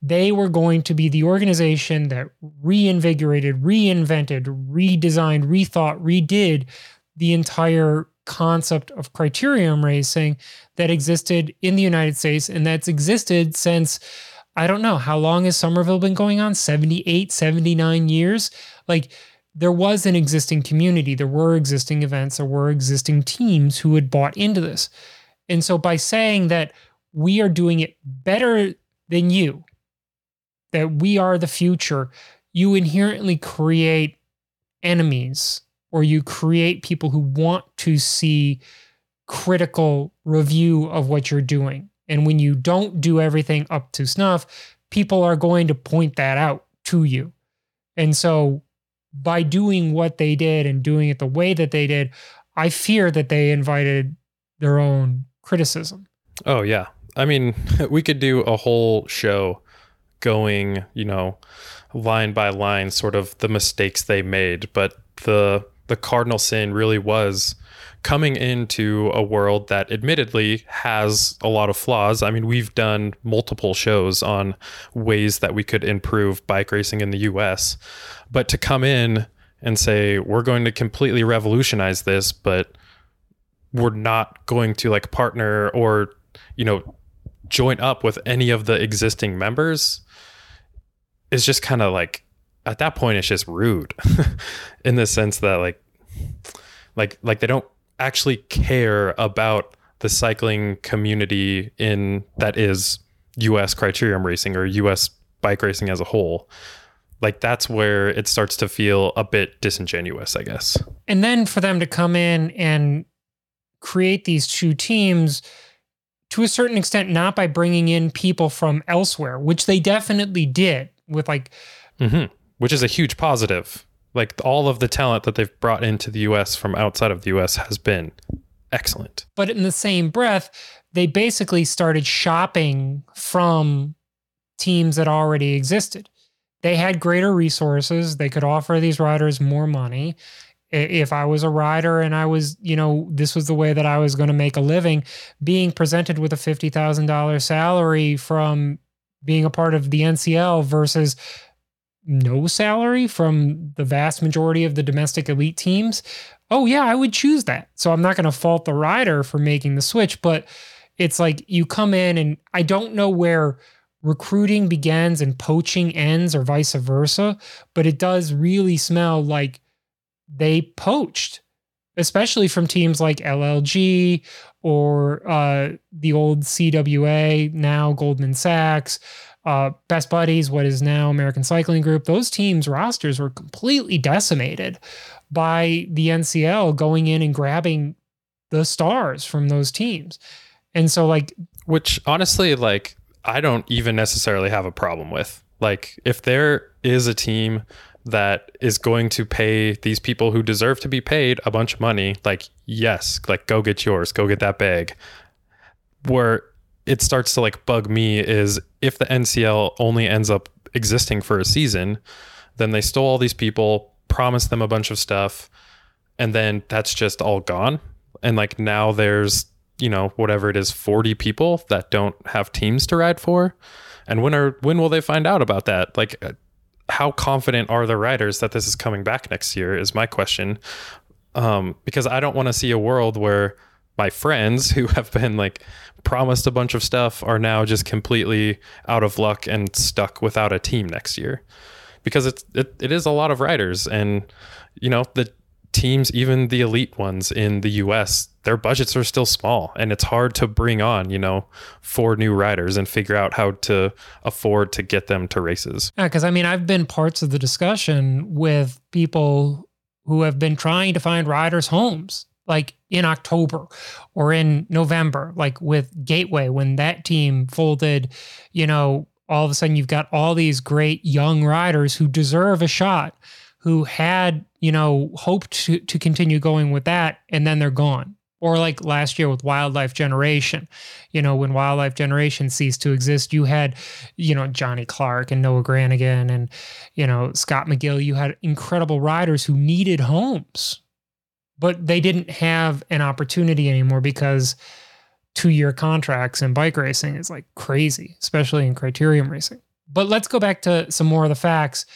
They were going to be the organization that reinvigorated, reinvented, redesigned, rethought, redid the entire concept of criterium racing that existed in the United States, and that's existed since, I don't know, how long has Somerville been going on? 78, 79 years? There was an existing community, there were existing events, there were existing teams who had bought into this. And so by saying that we are doing it better than you, that we are the future, you inherently create enemies, or you create people who want to see critical review of what you're doing. And when you don't do everything up to snuff, people are going to point that out to you. And so by doing what they did and doing it the way that they did, I fear that they invited their own criticism. Oh, yeah. I mean, we could do a whole show going, line by line, sort of the mistakes they made, but the cardinal sin really was coming into a world that admittedly has a lot of flaws. I mean, we've done multiple shows on ways that we could improve bike racing in the US, but to come in and say, we're going to completely revolutionize this, but we're not going to partner or, join up with any of the existing members, is just kind of at that point, it's just rude in the sense that they don't actually care about the cycling community in that is US criterium racing or US bike racing as a whole. Like, that's where it starts to feel a bit disingenuous, I guess. And then for them to come in and create these two teams to a certain extent, not by bringing in people from elsewhere, which they definitely did with like... Mm-hmm. Which is a huge positive. Like, all of the talent that they've brought into the US from outside of the US has been excellent. But in the same breath, they basically started shopping from teams that already existed. They had greater resources. They could offer these riders more money. If I was a rider and I was, you know, this was the way that I was going to make a living, being presented with a $50,000 salary from being a part of the NCL versus no salary from the vast majority of the domestic elite teams, oh yeah, I would choose that. So I'm not going to fault the rider for making the switch, but it's like you come in and I don't know where recruiting begins and poaching ends or vice versa, but it does really smell like they poached, especially from teams like LLG or the old CWA, now Goldman Sachs, Best Buddies, what is now American Cycling Group. Those teams' rosters were completely decimated by the NCL going in and grabbing the stars from those teams. And so, like... Which, honestly, like, I don't even necessarily have a problem with. Like, if there is a team that is going to pay these people who deserve to be paid a bunch of money, like, yes, like, go get yours, go get that bag. Where it starts to like bug me is if the NCL only ends up existing for a season, then they stole all these people, promised them a bunch of stuff, and then that's just all gone. And like now there's, you know, whatever it is, 40 people that don't have teams to ride for. And when will they find out about that? Like, how confident are the riders that this is coming back next year is my question. Because I don't want to see a world where my friends who have been like promised a bunch of stuff are now just completely out of luck and stuck without a team next year, because it is a lot of riders. And, you know, the teams, even the elite ones in the US, their budgets are still small, and it's hard to bring on, you know, 4 new riders and figure out how to afford to get them to races. Yeah, because I mean, I've been parts of the discussion with people who have been trying to find riders' homes, like in October or in November, like with Gateway, when that team folded, you know, all of a sudden you've got all these great young riders who deserve a shot, who had, you know, hoped to continue going with that, and then they're gone. Or like last year with Wildlife Generation, you know, when Wildlife Generation ceased to exist, you had, you know, Johnny Clark and Noah Granigan and, you know, Scott McGill. You had incredible riders who needed homes, but they didn't have an opportunity anymore because two-year contracts in bike racing is like crazy, especially in criterium racing. But let's go back to some more of the facts.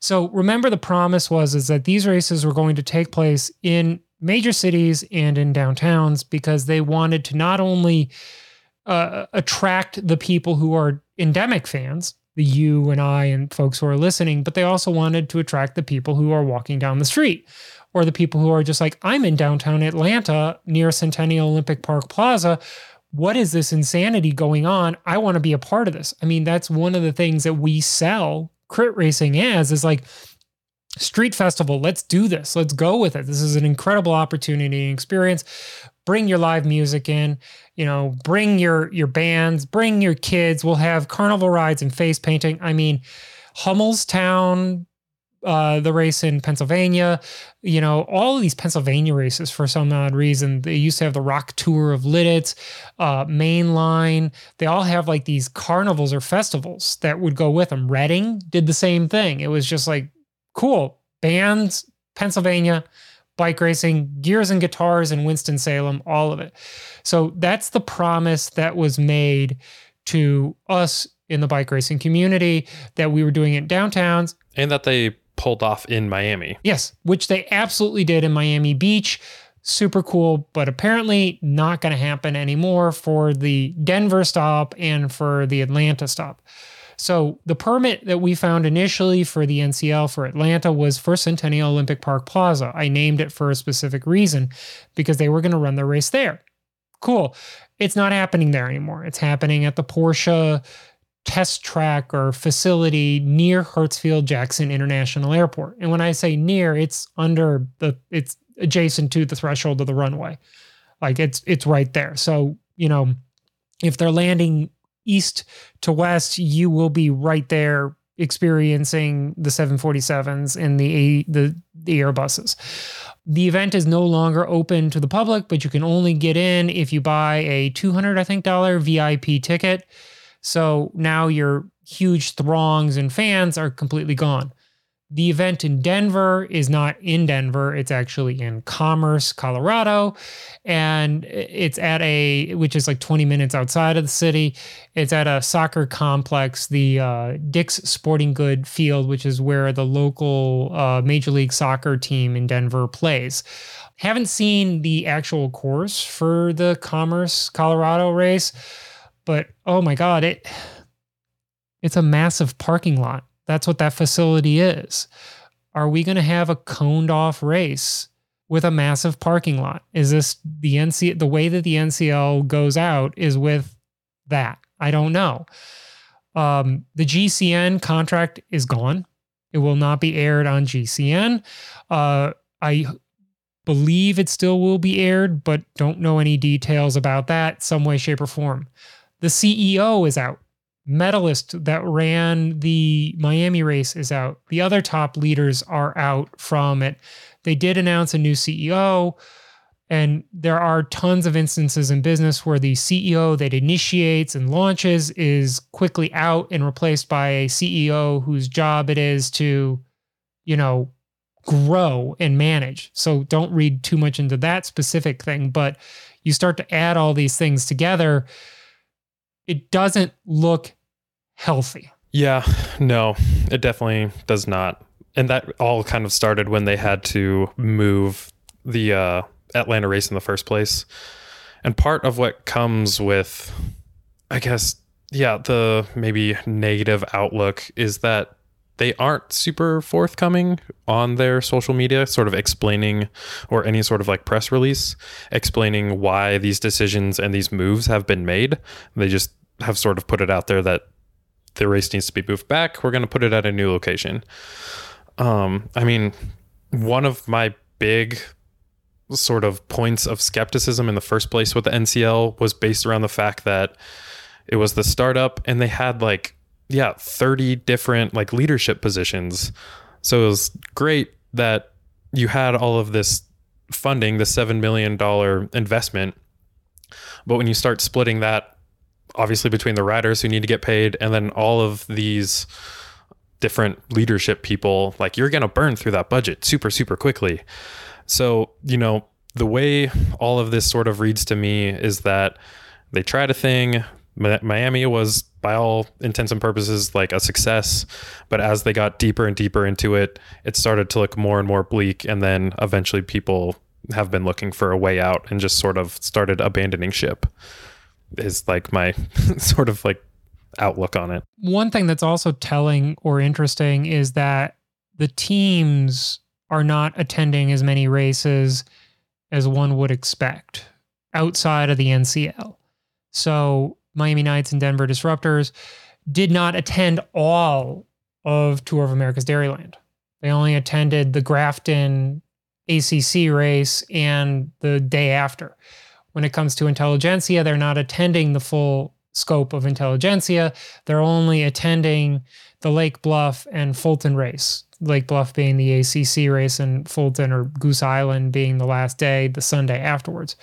So remember, the promise was that these races were going to take place in major cities and in downtowns because they wanted to not only attract the people who are endemic fans, the you and I and folks who are listening, but they also wanted to attract the people who are walking down the street, or the people who are just like, I'm in downtown Atlanta near Centennial Olympic Park Plaza. What is this insanity going on? I want to be a part of this. I mean, that's one of the things that we sell crit racing as, is like, street festival. Let's do this. Let's go with it. This is an incredible opportunity and experience. Bring your live music in, you know, bring your bands, bring your kids. We'll have carnival rides and face painting. I mean, Hummelstown, the race in Pennsylvania, you know, all of these Pennsylvania races, for some odd reason, they used to have the Rock Tour of Lidditz, Main Line. They all have like these carnivals or festivals that would go with them. Reading did the same thing. It was just like, cool, bands, Pennsylvania, bike racing, gears and guitars in Winston-Salem, all of it. So that's the promise that was made to us in the bike racing community, that we were doing it in downtowns. And that they pulled off in Miami. Yes, which they absolutely did in Miami Beach. Super cool, but apparently not going to happen anymore for the Denver stop and for the Atlanta stop. So the permit that we found initially for the NCL for Atlanta was for Centennial Olympic Park Plaza. I named it for a specific reason, because they were going to run their race there. cool. It's not happening there anymore. It's happening at the Porsche test track or facility near Hartsfield-Jackson International Airport. And when I say near, it's under the, it's adjacent to the threshold of the runway. Like it's right there. So, you know, if they're landing east to west, you will be right there experiencing the 747s and the Airbuses. The event is no longer open to the public, but you can only get in if you buy a $200, I think, VIP ticket. So now your huge throngs and fans are completely gone. The event in Denver is not in Denver. It's actually in Commerce, Colorado. And it's at a, which is like 20 minutes outside of the city. It's at a soccer complex, the Dick's Sporting Good Field, which is where the local Major League Soccer team in Denver plays. Haven't seen the actual course for the Commerce, Colorado race, but oh my God, it's a massive parking lot. That's what that facility is. Are we going to have a coned off race with a massive parking lot? Is this the NCL? The way that the NCL goes out is with that. I don't know. The GCN contract is gone. It will not be aired on GCN. I believe it still will be aired, but don't know any details about that some way, shape, or form. The CEO is out. Medalist that ran the Miami race is out. The other top leaders are out from it. They did announce a new CEO, and there are tons of instances in business where the CEO that initiates and launches is quickly out and replaced by a CEO whose job it is to, you know, grow and manage. So don't read too much into that specific thing, but you start to add all these things together. It doesn't look healthy. Yeah, no, it definitely does not. And that all kind of started when they had to move the Atlanta race in the first place. And part of what comes with, I guess, yeah, the maybe negative outlook is that they aren't super forthcoming on their social media, sort of explaining, or any sort of like press release explaining why these decisions and these moves have been made. They just have sort of put it out there that the race needs to be moved back. We're going to put it at a new location. I mean, one of my big sort of points of skepticism in the first place with the NCL was based around the fact that it was the startup and they had like, 30 different like leadership positions. So it was great that you had all of this funding, the $7 million investment. But when you start splitting that, obviously between the riders who need to get paid and then all of these different leadership people, like you're going to burn through that budget super, super quickly. So, you know, the way all of this sort of reads to me is that they tried a thing. Miami was, by all intents and purposes, like a success. But as they got deeper and deeper into it, it started to look more and more bleak. And then eventually people have been looking for a way out and just sort of started abandoning ship is like my sort of like outlook on it. One thing that's also telling or interesting is that the teams are not attending as many races as one would expect outside of the NCL. So Miami Knights and Denver Disruptors did not attend all of Tour of America's Dairyland. They only attended the Grafton ACC race and the day after. When it comes to Intelligentsia, they're not attending the full scope of Intelligentsia. They're only attending the Lake Bluff and Fulton race. Lake Bluff being the ACC race and Fulton or Goose Island being the last day, the Sunday afterwards.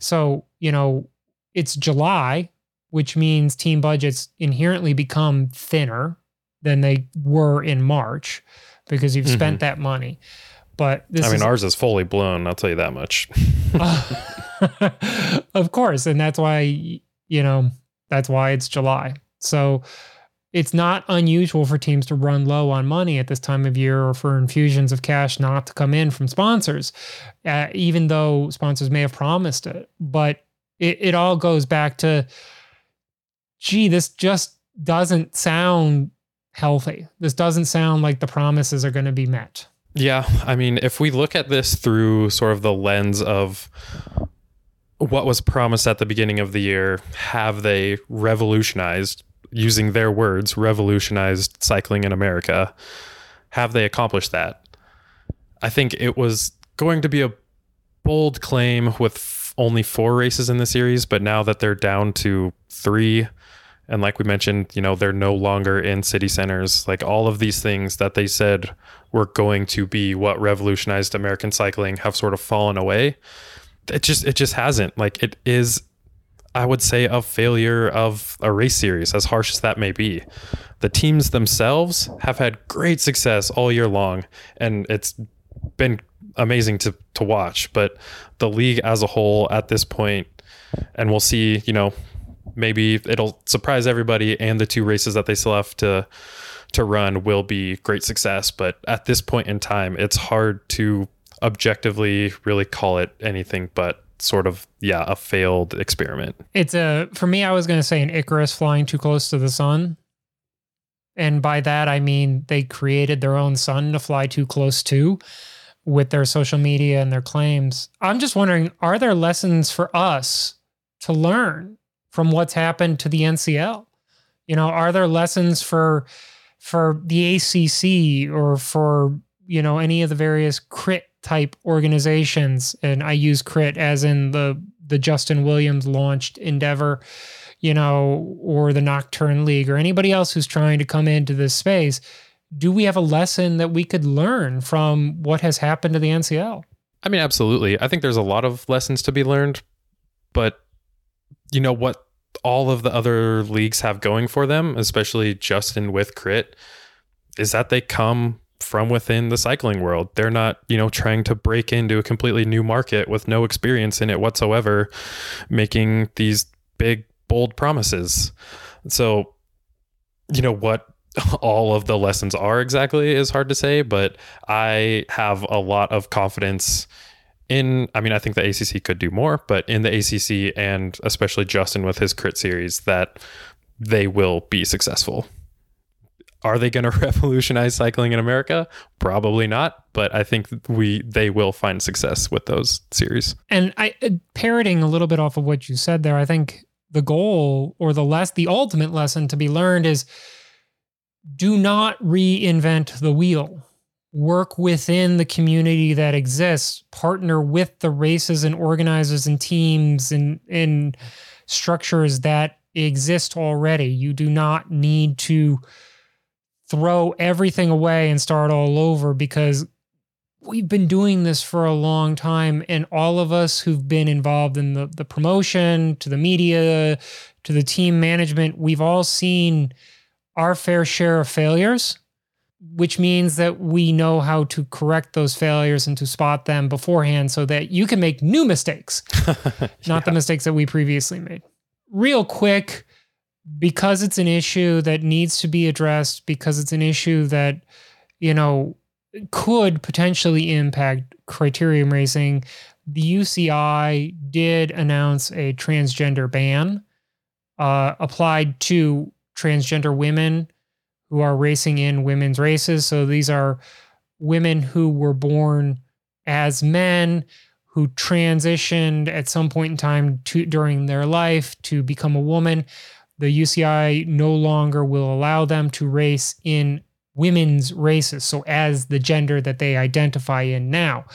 So, you know, it's July, which means team budgets inherently become thinner than they were in March because you've spent that money. But this I mean, ours is fully blown. I'll tell you that much. Of course. And that's why, you know, that's why it's July. So it's not unusual for teams to run low on money at this time of year or for infusions of cash not to come in from sponsors, even though sponsors may have promised it. But it all goes back to, gee, this just doesn't sound healthy. This doesn't sound like the promises are going to be met. Yeah. I mean, if we look at this through sort of the lens of what was promised at the beginning of the year, have they revolutionized, using their words, revolutionized cycling in America? Have they accomplished that? I think it was going to be a bold claim with only 4 races in the series, but now that they're down to 3, and like we mentioned, you know, they're no longer in city centers, like all of these things that they said were going to be what revolutionized American cycling have sort of fallen away. It just hasn't. Like, it is, I would say, a failure of a race series, as harsh as that may be. The teams themselves have had great success all year long, and it's been amazing to watch. But the league as a whole at this point, and we'll see, you know, maybe it'll surprise everybody, and the 2 races that they still have to run will be great success. But at this point in time, it's hard to objectively really call it anything but sort of, yeah, a failed experiment. It's for me, I was going to say an Icarus flying too close to the sun. And by that, I mean, they created their own sun to fly too close to with their social media and their claims. I'm just wondering, are there lessons for us to learn from what's happened to the NCL? You know, are there lessons for the ACC or for, you know, any of the various crit type organizations? And I use crit as in the Justin Williams launched endeavor, you know, or the Nocturne League or anybody else who's trying to come into this space. Do we have a lesson that we could learn from what has happened to the NCL? I mean, absolutely. I think there's a lot of lessons to be learned, but you know what all of the other leagues have going for them, especially Justin with crit, is that they come from within the cycling world. They're not, you know, trying to break into a completely new market with no experience in it whatsoever, making these big, bold promises. So, you know, what all of the lessons are exactly is hard to say, but I have a lot of confidence I think the ACC could do more, but in the ACC and especially Justin with his crit series, that they will be successful. Are they going to revolutionize cycling in America? Probably not, but I think they will find success with those series. And parroting a little bit off of what you said there, I think the goal or the ultimate lesson to be learned is do not reinvent the wheel. Work within the community that exists, partner with the races and organizers and teams and structures that exist already. You do not need to throw everything away and start all over, because we've been doing this for a long time, and all of us who've been involved in the promotion, to the media, to the team management, we've all seen our fair share of failures, which means that we know how to correct those failures and to spot them beforehand so that you can make new mistakes, not the mistakes that we previously made. Real quick, because it's an issue that needs to be addressed, because it's an issue that, you know, could potentially impact criterium racing, the UCI did announce a transgender ban applied to transgender women who are racing in women's races. So these are women who were born as men who transitioned at some point in time during their life to become a woman. The UCI no longer will allow them to race in women's races, so as the gender that they identify in now.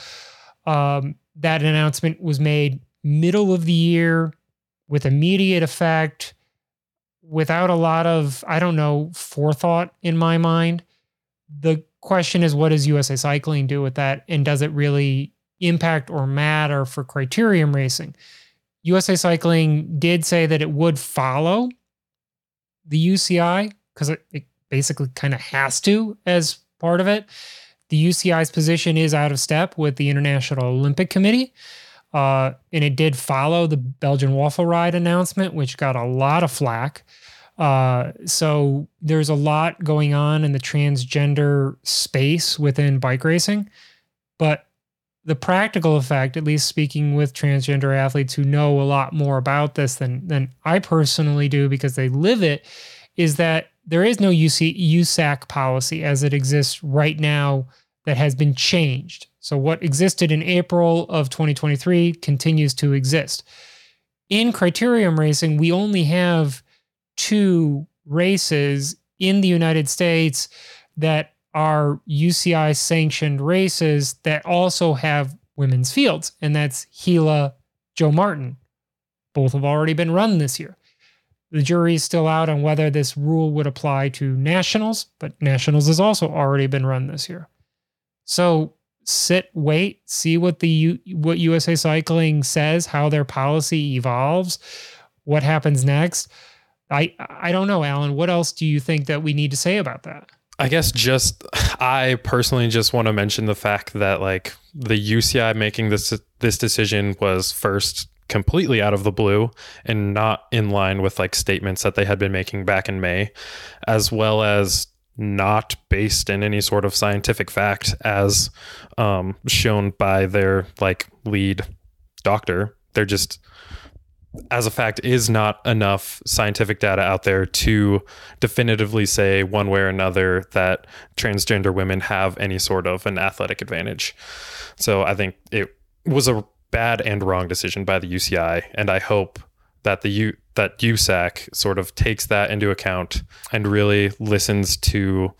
That announcement was made middle of the year with immediate effect, without a lot of, forethought in my mind. The question is, what does USA Cycling do with that? And does it really impact or matter for criterium racing? USA Cycling did say that it would follow the UCI, because it basically kind of has to as part of it. The UCI's position is out of step with the International Olympic Committee. And it did follow the Belgian waffle ride announcement, which got a lot of flack. So there's a lot going on in the transgender space within bike racing. But the practical effect, at least speaking with transgender athletes who know a lot more about this than I personally do because they live it, is that there is no USAC policy as it exists right now that has been changed. So what existed in April of 2023 continues to exist. in criterium racing, we only have two races in the United States that are UCI sanctioned races that also have women's fields. And that's Gila, Joe Martin. Both have already been run this year. The jury's still out on whether this rule would apply to nationals, but nationals has also already been run this year. So sit, wait, see what USA Cycling says, how their policy evolves, what happens next. I don't know, Alan, what else do you think that we need to say about that? I guess I personally just want to mention the fact that like the UCI making this decision was first completely out of the blue and not in line with like statements that they had been making back in May, as well as not based in any sort of scientific fact as shown by their like lead doctor. They're just, as a fact, is not enough scientific data out there to definitively say one way or another that transgender women have any sort of an athletic advantage. So I think it was a bad and wrong decision by the UCI, and I hope that that USAC sort of takes that into account and really listens to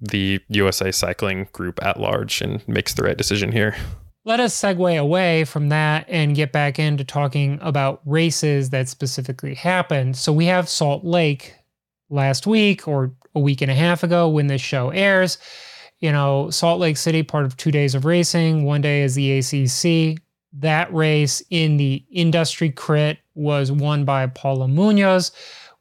the USA Cycling Group at large and makes the right decision here. Let us segue away from that and get back into talking about races that specifically happened. So we have Salt Lake last week, or a week and a half ago when this show airs. You know, Salt Lake City, part of 2 days of racing. One day is the ACC. That race in the Industry Crit was won by Paula Munoz,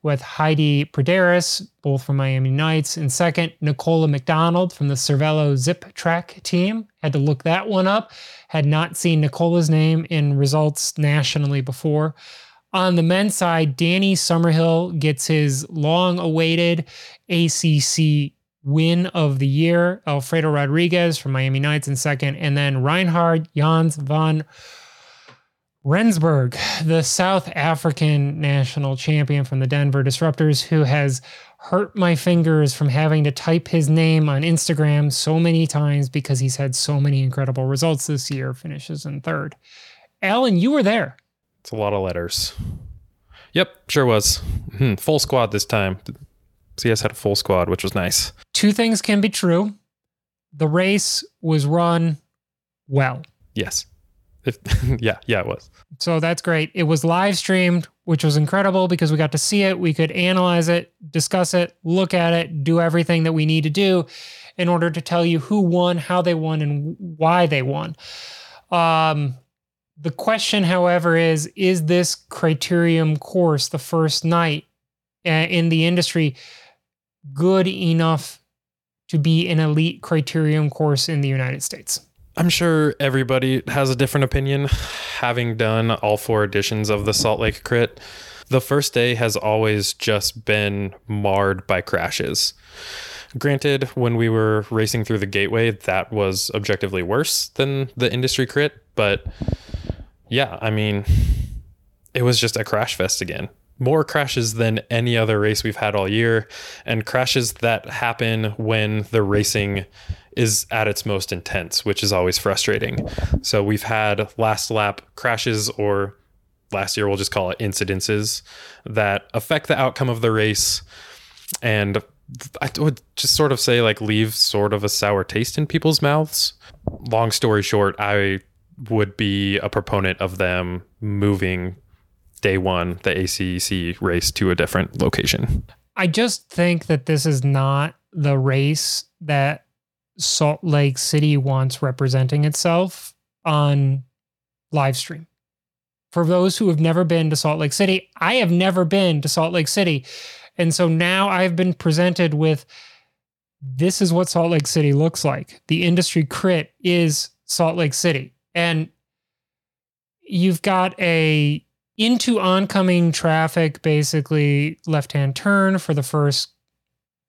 with Heidi Praderas, both from Miami Knights, in second. Nicola McDonald from the Cervelo Zip Track team. Had to look that one up. Had not seen Nicola's name in results nationally before. On the men's side, Danny Summerhill gets his long-awaited ACC win of the year. Alfredo Rodriguez from Miami Knights in second, and then Reinhard Jans van Rensburg, the South African national champion from the Denver Disruptors, who has hurt my fingers from having to type his name on Instagram so many times because he's had so many incredible results this year, finishes in third. Alan, you were there. It's a lot of letters. Yep, sure was. Full squad this time. CS had a full squad, which was nice. Two things can be true. The race was run well. Yes. Yeah, it was. So that's great. It was live streamed, which was incredible because we got to see it. We could analyze it, discuss it, look at it, do everything that we need to do in order to tell you who won, how they won, and why they won. The question, however, is this criterium course, the first night in the industry, good enough to be an elite criterium course in the United States? I'm sure everybody has a different opinion. Having done all four editions of the Salt Lake Crit, the first day has always just been marred by crashes. Granted, when we were racing through the Gateway, that was objectively worse than the Industry Crit. But yeah, I mean, it was just a crash fest again. More crashes than any other race we've had all year, and crashes that happen when the racing is at its most intense, which is always frustrating. So we've had last lap crashes, or last year we'll just call it incidences, that affect the outcome of the race. And I would just sort of say like leave sort of a sour taste in people's mouths. Long story short, I would be a proponent of them moving day one, the ACC race, to a different location. I just think that this is not the race that Salt Lake City wants representing itself on live stream. For those who have never been to Salt Lake City, I have never been to Salt Lake City. And so now I've been presented with, this is what Salt Lake City looks like. The Industry Crit is Salt Lake City. And you've got a into oncoming traffic, basically left-hand turn for the first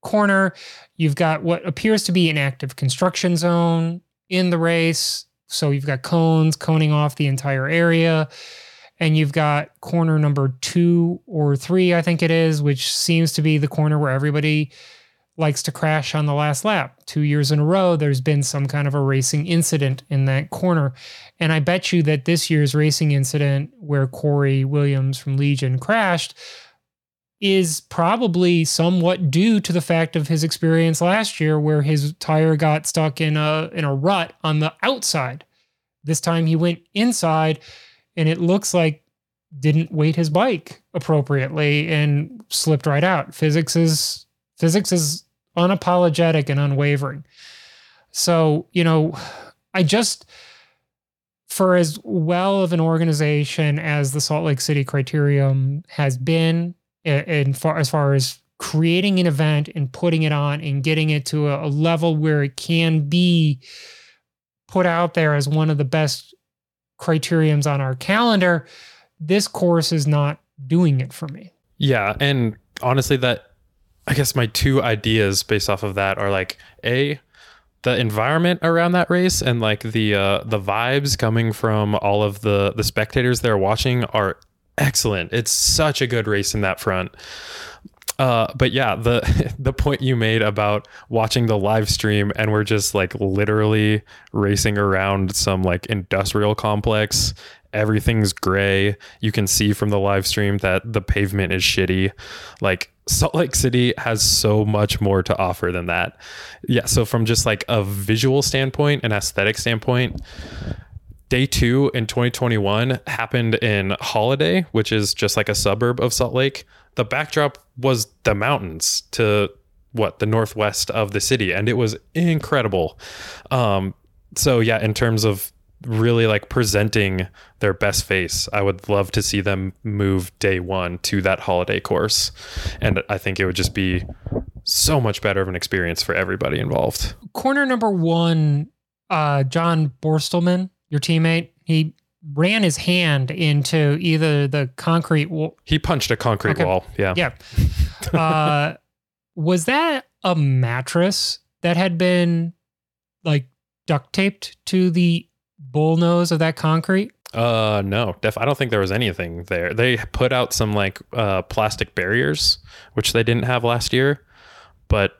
corner. You've got what appears to be an active construction zone in the race. So you've got cones coning off the entire area. And you've got corner number 2 or 3, I think it is, which seems to be the corner where everybody likes to crash on the last lap. 2 years in a row, there's been some kind of a racing incident in that corner. And I bet you that this year's racing incident where Corey Williams from Legion crashed is probably somewhat due to the fact of his experience last year where his tire got stuck in a rut on the outside. This time he went inside and it looks like didn't weight his bike appropriately and slipped right out. Physics is unapologetic and unwavering. So, you know, I just, for as well of an organization as the Salt Lake City Criterium has been, and as far as creating an event and putting it on and getting it to a level where it can be put out there as one of the best criteriums on our calendar, this course is not doing it for me. Yeah. And honestly, that, I guess my two ideas based off of that are like, A, the environment around that race and like the vibes coming from all of the spectators there watching are excellent. It's such a good race in that front. But yeah, the point you made about watching the live stream and we're just like literally racing around some like industrial complex. Everything's gray. You can see from the live stream that the pavement is shitty. Like Salt Lake City has so much more to offer than that. Yeah. So from just like a visual standpoint, an aesthetic standpoint, day two in 2021 happened in Holiday, which is just like a suburb of Salt Lake. The backdrop was the mountains to the northwest of the city. And it was incredible. So yeah, in terms of really like presenting their best face, I would love to see them move day one to that Holiday course. And I think it would just be so much better of an experience for everybody involved. Corner number one, John Borstelman, your teammate, he ran his hand into either the concrete wall. He punched a concrete wall. Yeah. Yeah. Was that a mattress that had been like duct taped to the bullnose of that concrete? No, I don't think there was anything there. They put out some like plastic barriers, which they didn't have last year, but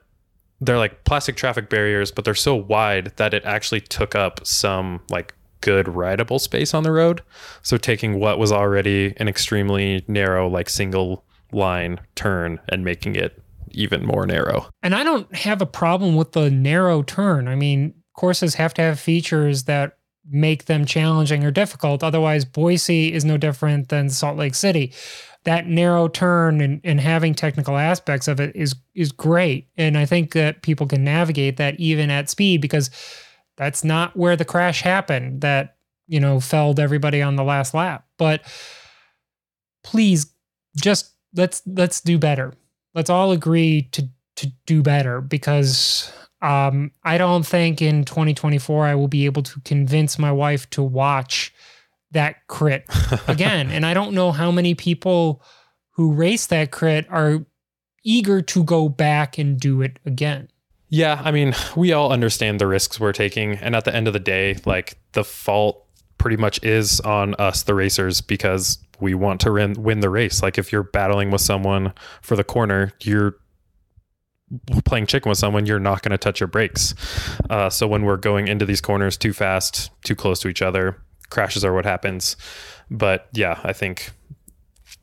they're like plastic traffic barriers, but they're so wide that it actually took up some like good rideable space on the road. So taking what was already an extremely narrow like single line turn and making it even more narrow. And I don't have a problem with the narrow turn. I mean, courses have to have features that make them challenging or difficult. Otherwise, Boise is no different than Salt Lake City. That narrow turn and having technical aspects of it is great. And I think that people can navigate that even at speed, because that's not where the crash happened that, you know, felled everybody on the last lap. But please, just let's do better. Let's all agree to do better, because I don't think in 2024 I will be able to convince my wife to watch that crit again. And I don't know how many people who race that crit are eager to go back and do it again. Yeah, I mean, we all understand the risks we're taking. And at the end of the day, like, the fault pretty much is on us, the racers, because we want to win the race. Like, if you're battling with someone for the corner, you're playing chicken with someone, you're not going to touch your brakes. So when we're going into these corners too fast, too close to each other, crashes are what happens. But yeah, I think,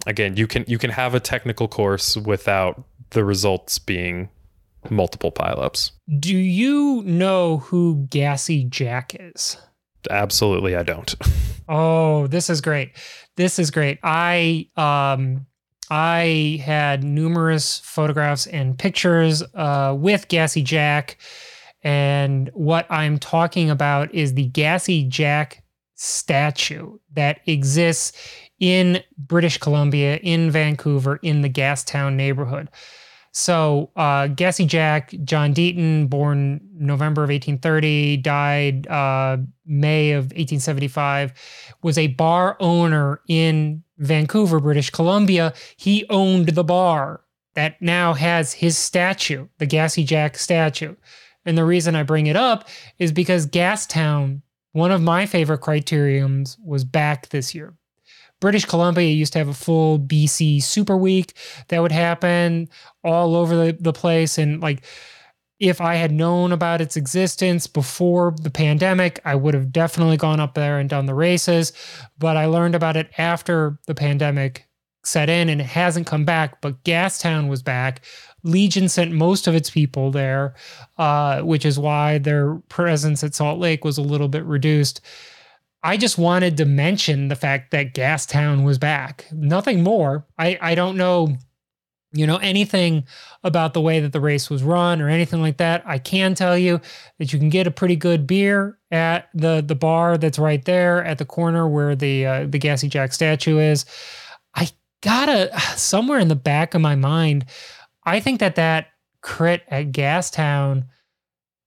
again, you can have a technical course without the results being multiple pileups. Do you know who Gassy Jack is? Absolutely, I don't. Oh, this is great. This is great. I had numerous photographs and pictures with Gassy Jack. And what I'm talking about is the Gassy Jack statue that exists in British Columbia, in Vancouver, in the Gastown neighborhood. So Gassy Jack, John Deaton, born November of 1830, died May of 1875, was a bar owner in Vancouver, British Columbia. He owned the bar that now has his statue, the Gassy Jack statue. And the reason I bring it up is because Gastown, one of my favorite criteriums, was back this year. British Columbia used to have a full BC Super Week that would happen all over the place. And like, if I had known about its existence before the pandemic, I would have definitely gone up there and done the races. But I learned about it after the pandemic set in, and it hasn't come back. But Gastown was back. Legion sent most of its people there, which is why their presence at Salt Lake was a little bit reduced. I just wanted to mention the fact that Gastown was back. Nothing more. I don't know, you know, anything about the way that the race was run or anything like that. I can tell you that you can get a pretty good beer at the bar that's right there at the corner where the Gassy Jack statue is. I gotta, somewhere in the back of my mind, I think that crit at Gastown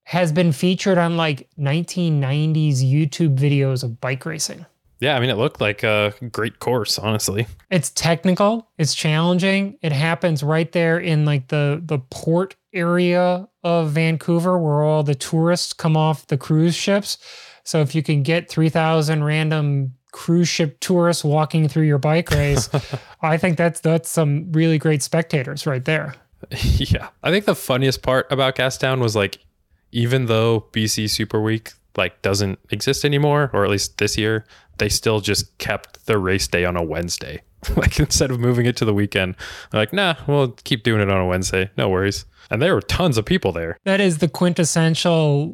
has been featured on like 1990s YouTube videos of bike racing. Yeah, I mean, it looked like a great course, honestly. It's technical, it's challenging. It happens right there in like the port area of Vancouver where all the tourists come off the cruise ships. So if you can get 3,000 random cruise ship tourists walking through your bike race, I think that's some really great spectators right there. Yeah. I think the funniest part about Gastown was like, even though BC Super Week like doesn't exist anymore, or at least this year, they still just kept the race day on a Wednesday. Like, instead of moving it to the weekend, they're like, nah, we'll keep doing it on a Wednesday. No worries. And there were tons of people there. That is the quintessential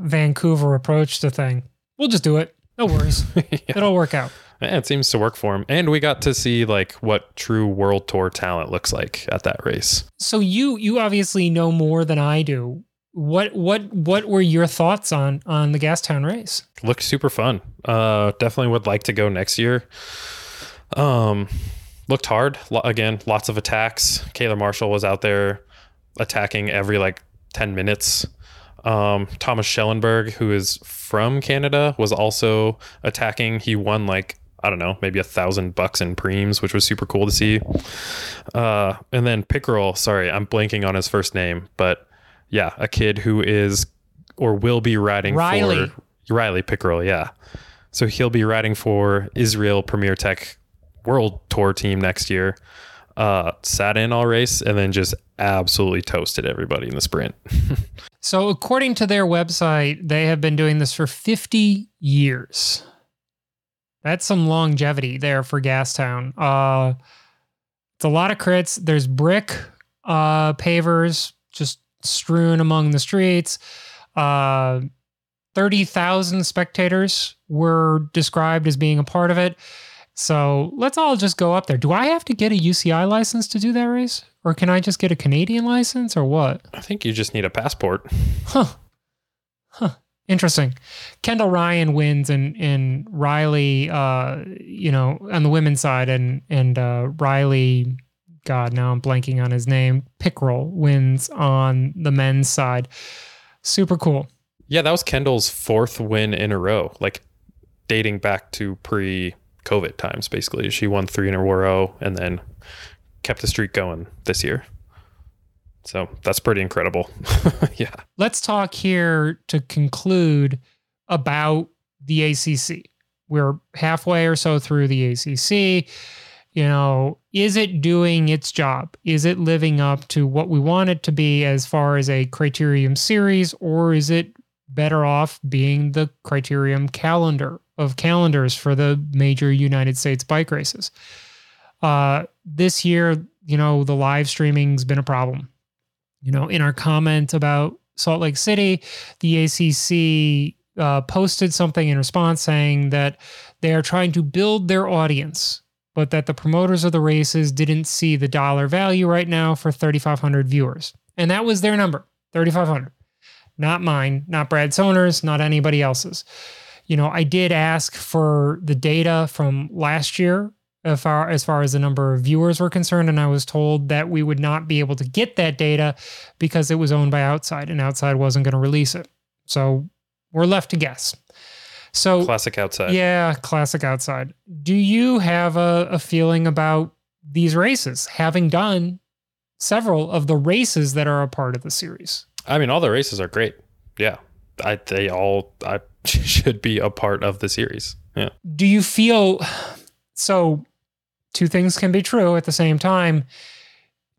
Vancouver approach to thing. We'll just do it. No worries. Yeah. It'll work out. Yeah, it seems to work for him. And we got to see like what true World Tour talent looks like at that race. So you obviously know more than I do. What were your thoughts on the Gastown race? Looked super fun. Definitely would like to go next year. Looked hard. Again, lots of attacks. Kaylor Marshall was out there attacking every like 10 minutes. Thomas Schellenberg, who is from Canada, was also attacking. He won like, I don't know, maybe $1,000 in preems, which was super cool to see. And then Pickerel, sorry, I'm blanking on his first name, but yeah, a kid who is or will be riding for Riley Pickerel. Yeah. So he'll be riding for Israel Premier Tech World Tour team next year. Sat in all race and then just absolutely toasted everybody in the sprint. So according to their website, they have been doing this for 50 years. That's some longevity there for Gastown. It's a lot of crits. There's brick pavers just strewn among the streets. 30,000 spectators were described as being a part of it. So let's all just go up there. Do I have to get a UCI license to do that race? Or can I just get a Canadian license or what? I think you just need a passport. Huh. Interesting. Kendall Ryan wins and Riley, on the women's side and Riley, God, now I'm blanking on his name, Pickerel wins on the men's side. Super cool. Yeah, that was Kendall's fourth win in a row, like dating back to pre-COVID times, basically. She won 3 in a row and then kept the streak going this year. So that's pretty incredible. Yeah. Let's talk here to conclude about the ACC. We're halfway or so through the ACC. You know, is it doing its job? Is it living up to what we want it to be as far as a Criterium series, or is it better off being the Criterium calendar of calendars for the major United States bike races? This year, you know, the live streaming's been a problem. You know, in our comment about Salt Lake City, the ACC posted something in response saying that they are trying to build their audience, but that the promoters of the races didn't see the dollar value right now for 3,500 viewers. And that was their number, 3,500. Not mine, not Brad Soner's, not anybody else's. You know, I did ask for the data from last year as far as the number of viewers were concerned, and I was told that we would not be able to get that data because it was owned by Outside, and Outside wasn't going to release it. So we're left to guess. So classic Outside. Yeah, classic Outside. Do you have a feeling about these races, having done several of the races that are a part of the series? I mean, all the races are great. Yeah, they all should be a part of the series. Yeah. Do you feel So two things can be true at the same time.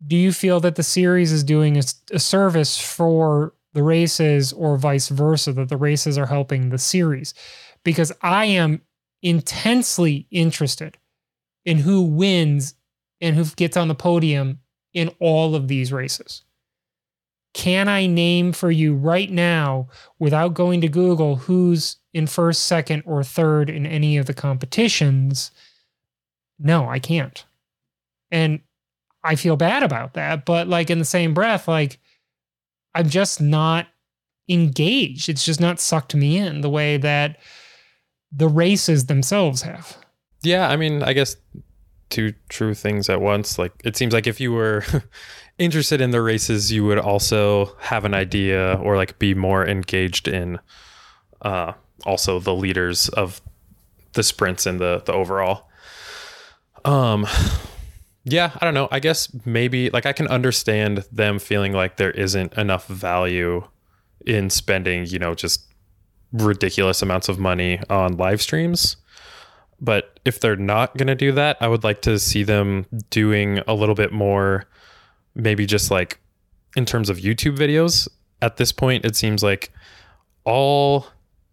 Do you feel that the series is doing a service for the races, or vice versa, that the races are helping the series? Because I am intensely interested in who wins and who gets on the podium in all of these races. Can I name for you right now, without going to Google, who's in first, second, or third in any of the competitions? No, I can't. And I feel bad about that, but like in the same breath, like I'm just not engaged. It's just not sucked me in the way that the races themselves have. Yeah, I mean, I guess two true things at once. Like, it seems like if you were interested in the races, you would also have an idea, or like be more engaged in also the leaders of the sprints and the overall. Yeah, I don't know. I guess maybe like I can understand them feeling like there isn't enough value in spending, you know, just ridiculous amounts of money on live streams. But if they're not going to do that, I would like to see them doing a little bit more, maybe just like in terms of YouTube videos. At this point, it seems like all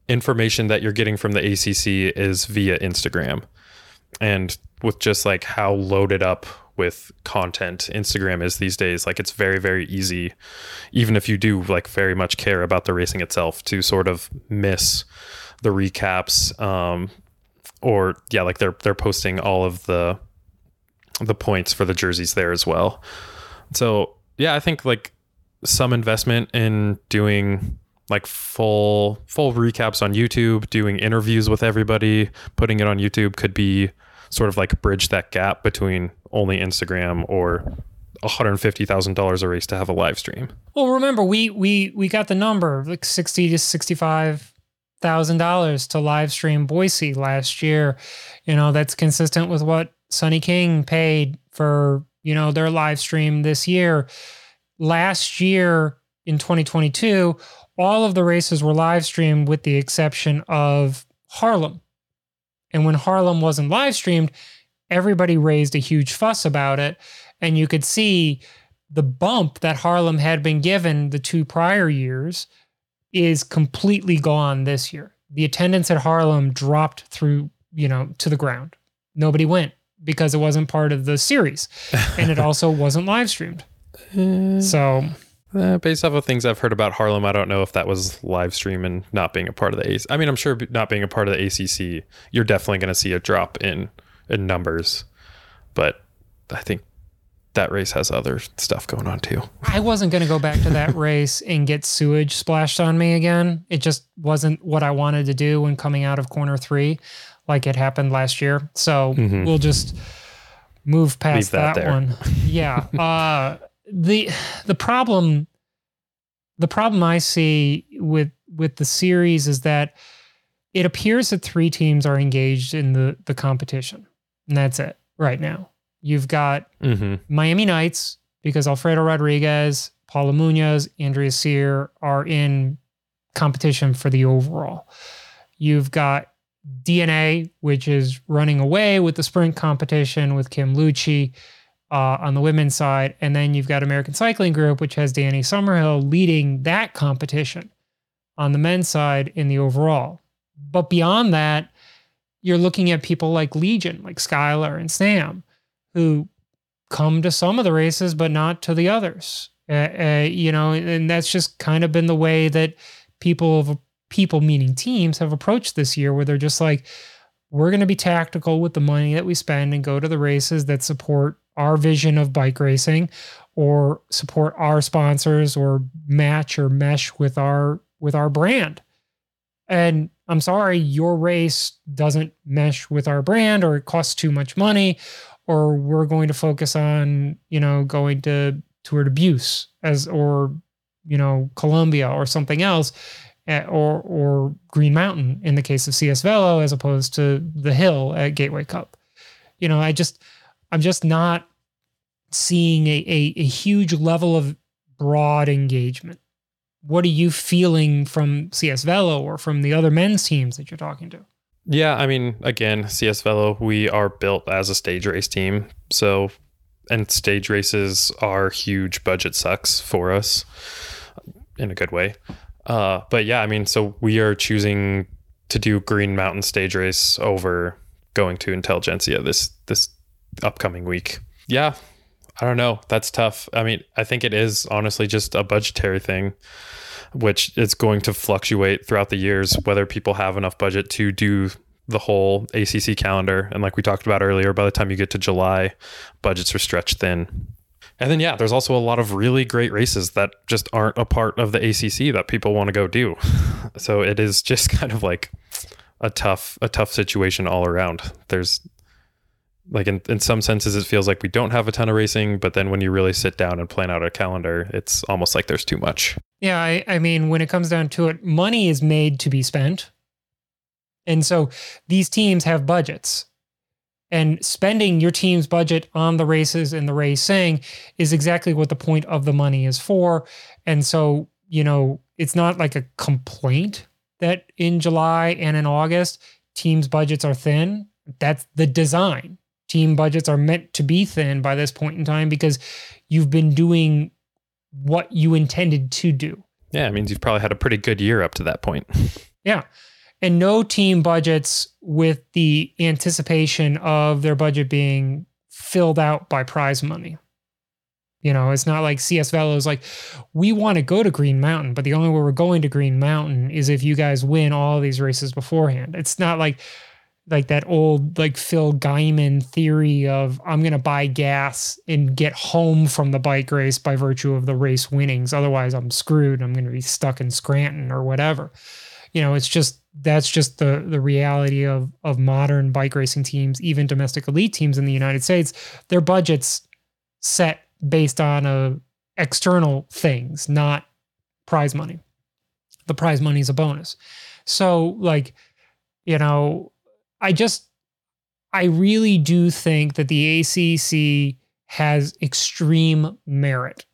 information that you're getting from the ACC is via Instagram. And with just like how loaded up with content Instagram is these days, like it's very, very easy, even if you do like very much care about the racing itself, to sort of miss the recaps. Or yeah, like they're posting all of the points for the jerseys there as well. So yeah, I think like some investment in doing like full recaps on YouTube, doing interviews with everybody, putting it on YouTube could be sort of like bridge that gap between only Instagram or $150,000 a race to have a live stream. Well, remember we got the number of like $60,000 to $65,000 to live stream Boise last year. You know, that's consistent with what Sonny King paid for, you know, their live stream this year. Last year in 2022, all of the races were live streamed with the exception of Harlem. And when Harlem wasn't live streamed, everybody raised a huge fuss about it. And you could see the bump that Harlem had been given the two prior years is completely gone this year. The attendance at Harlem dropped through, you know, to the ground. Nobody went because it wasn't part of the series, and it also wasn't live streamed. So, based off of things I've heard about Harlem, I don't know if that was live stream and not being a part of the ACC. I mean, I'm sure not being a part of the ACC, you're definitely going to see a drop in numbers, but I think that race has other stuff going on too. I wasn't going to go back to that race and get sewage splashed on me again. It just wasn't what I wanted to do when coming out of corner three, like it happened last year. So we'll just move past that one. Yeah. The problem I see with the series is that it appears that three teams are engaged in the competition, and that's it right now. You've got Miami Knights, because Alfredo Rodriguez, Paula Munoz, Andrea Sear are in competition for the overall. You've got DNA, which is running away with the sprint competition with Kim Lucci on the women's side. And then you've got American Cycling Group, which has Danny Summerhill leading that competition on the men's side in the overall. But beyond that, you're looking at people like Legion, like Skylar and Sam, who come to some of the races, but not to the others, you know, and that's just kind of been the way that people meaning teams have approached this year, where they're just like, we're going to be tactical with the money that we spend and go to the races that support our vision of bike racing or support our sponsors or match or mesh with our brand. And I'm sorry, your race doesn't mesh with our brand, or it costs too much money, or we're going to focus on, you know, going to Tour de Buse or, you know, Colombia or something else, or Green Mountain in the case of CS Velo, as opposed to the hill at Gateway Cup. You know, I'm just not seeing a huge level of broad engagement. What are you feeling from CS Velo or from the other men's teams that you're talking to? Yeah, I mean, again, CS Velo, we are built as a stage race team. So, and stage races are huge budget sucks for us in a good way. But yeah, I mean, so we are choosing to do Green Mountain stage race over going to Intelligentsia this upcoming week. Yeah, I don't know. That's tough. I mean, I think it is honestly just a budgetary thing, which is going to fluctuate throughout the years, whether people have enough budget to do the whole ACC calendar. And like we talked about earlier, by the time you get to July, budgets are stretched thin. And then, yeah, there's also a lot of really great races that just aren't a part of the ACC that people want to go do. So it is just kind of like a tough situation all around. There's like in some senses, it feels like we don't have a ton of racing, but then when you really sit down and plan out a calendar, it's almost like there's too much. Yeah, I mean, when it comes down to it, money is made to be spent. And so these teams have budgets. And spending your team's budget on the races and the racing is exactly what the point of the money is for. And so, you know, it's not like a complaint that in July and in August, teams' budgets are thin. That's the design. Team budgets are meant to be thin by this point in time because you've been doing what you intended to do. Yeah, it means you've probably had a pretty good year up to that point. Yeah. And no team budgets with the anticipation of their budget being filled out by prize money. You know, it's not like CS Velo is like, we want to go to Green Mountain, but the only way we're going to Green Mountain is if you guys win all these races beforehand. It's not like that old like Phil Guyman theory of I'm going to buy gas and get home from the bike race by virtue of the race winnings. Otherwise, I'm screwed. I'm going to be stuck in Scranton or whatever. You know, it's just, that's just the reality of modern bike racing teams, even domestic elite teams in the United States. Their budgets set based on external things, not prize money. The prize money is a bonus. So like, you know, I really do think that the ACC has extreme merit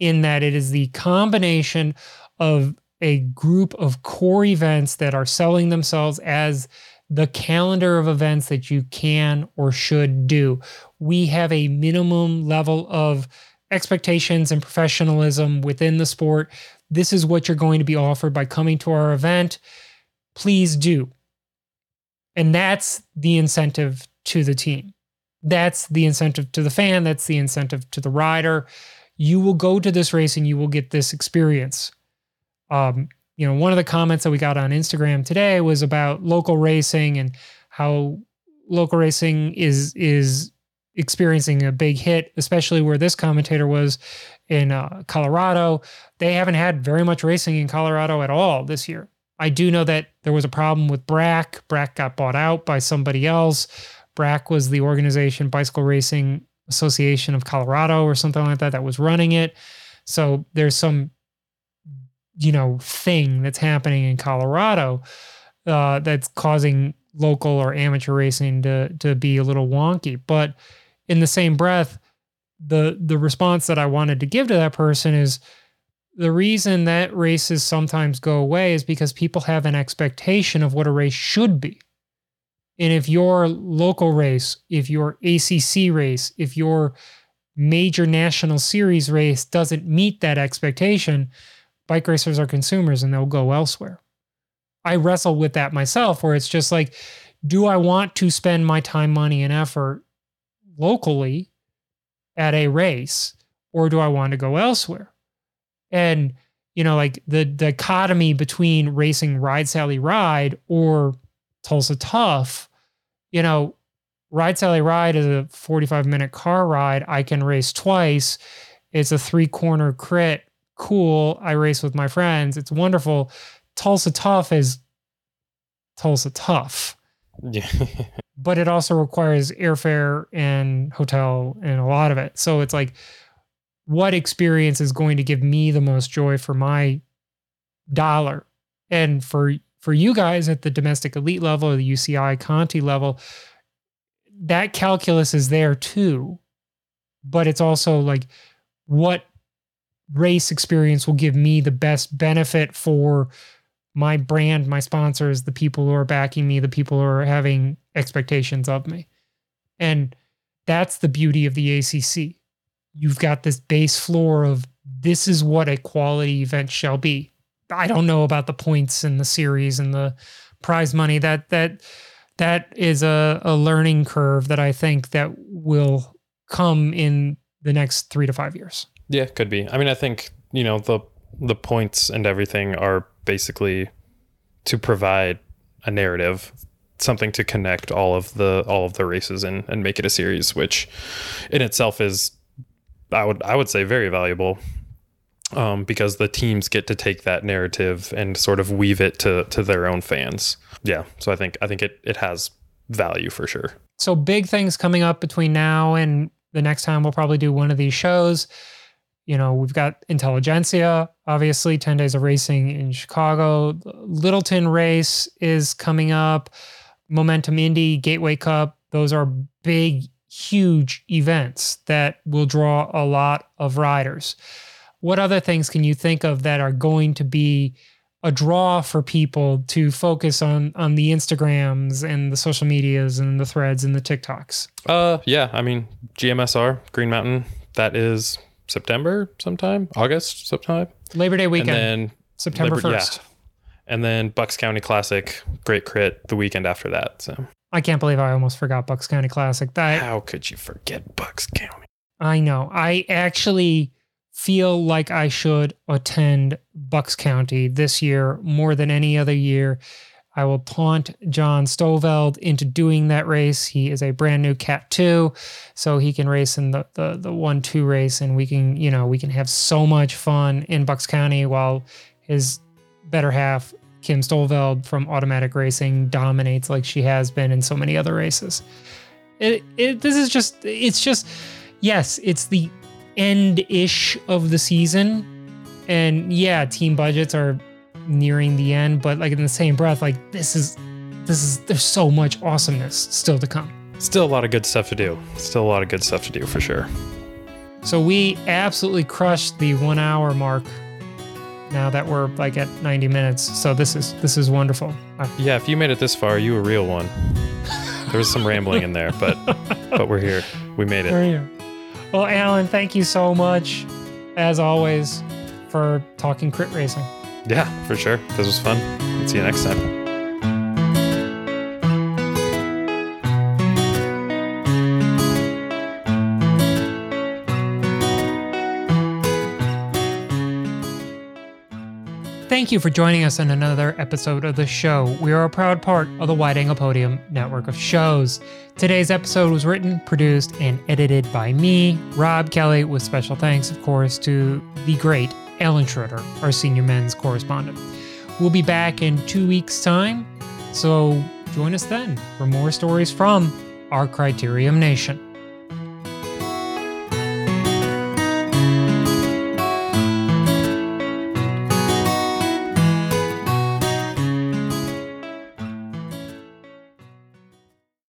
in that it is the combination of a group of core events that are selling themselves as the calendar of events that you can or should do. We have a minimum level of expectations and professionalism within the sport. This is what you're going to be offered by coming to our event. Please do. And that's the incentive to the team. That's the incentive to the fan. That's the incentive to the rider. You will go to this race and you will get this experience. You know, one of the comments that we got on Instagram today was about local racing and how local racing is experiencing a big hit, especially where this commentator was in Colorado. They haven't had very much racing in Colorado at all this year. I do know that there was a problem with BRAC. BRAC got bought out by somebody else. BRAC was the organization, Bicycle Racing Association of Colorado or something like that was running it. So there's some, you know, thing that's happening in Colorado that's causing local or amateur racing to be a little wonky. But in the same breath, the response that I wanted to give to that person is the reason that races sometimes go away is because people have an expectation of what a race should be. And if your local race, if your ACC race, if your major national series race doesn't meet that expectation, bike racers are consumers and they'll go elsewhere. I wrestle with that myself, where it's just like, do I want to spend my time, money, and effort locally at a race, or do I want to go elsewhere? And, you know, like the dichotomy between racing Ride Sally Ride or Tulsa Tough, you know, Ride Sally Ride is a 45-minute car ride. I can race twice. It's a 3-corner crit. Cool. I race with my friends. It's wonderful. Tulsa Tough is Tulsa Tough. Yeah. But it also requires airfare and hotel and a lot of it. So it's like, what experience is going to give me the most joy for my dollar? And for you guys at the domestic elite level or the UCI Conti level, that calculus is there too. But it's also like, what race experience will give me the best benefit for my brand, my sponsors, the people who are backing me, the people who are having expectations of me. And that's the beauty of the ACC. You've got this base floor of this is what a quality event shall be. I don't know about the points and the series and the prize money. That is a learning curve that I think that will come in the next 3 to 5 years. Yeah, could be. I mean, I think, you know, the points and everything are basically to provide a narrative, something to connect all of the races and make it a series, which in itself is, I would say, very valuable. Because the teams get to take that narrative and sort of weave it to their own fans. Yeah. So I think it has value for sure. So big things coming up between now and the next time we'll probably do one of these shows. You know, we've got Intelligentsia, obviously 10 days of racing in Chicago. Littleton race is coming up. Momentum Indy, Gateway Cup. Those are big, huge events that will draw a lot of riders. What other things can you think of that are going to be a draw for people to focus on the Instagrams and the social medias and the Threads and the TikToks? Yeah, I mean, GMSR, Green Mountain, that is September sometime, August sometime. Labor Day weekend, and then September 1st. Yeah. And then Bucks County Classic, Great Crit, the weekend after that. So I can't believe I almost forgot Bucks County Classic. How could you forget Bucks County? I know. I actually feel like I should attend Bucks County this year more than any other year. I will taunt John Stoveld into doing that race. He is a brand new Cat 2, so he can race in the 1-2 race, and we can have so much fun in Bucks County while his better half, Kim Stoveld from Automatic Racing, dominates like she has been in so many other races. Yes, it's the end-ish of the season, and yeah, team budgets are nearing the end, but like in the same breath, like this is there's so much awesomeness still to come. Still a lot of good stuff to do for sure. So we absolutely crushed the 1 hour mark now that we're like at 90 minutes, so this is wonderful. Yeah, if you made it this far, you a real one. There was some rambling in there, but we're here. We made it. We're here. Well, Alan, thank you so much, as always, for talking crit racing. Yeah, for sure. This was fun. See you next time. Thank you for joining us in another episode of the show. We are a proud part of the Wide Angle Podium network of shows. Today's episode was written, produced, and edited by me, Rob Kelly, with special thanks, of course, to the great Alan Schroeder, our senior men's correspondent. We'll be back in 2 weeks' time, so join us then for more stories from our Criterium Nation.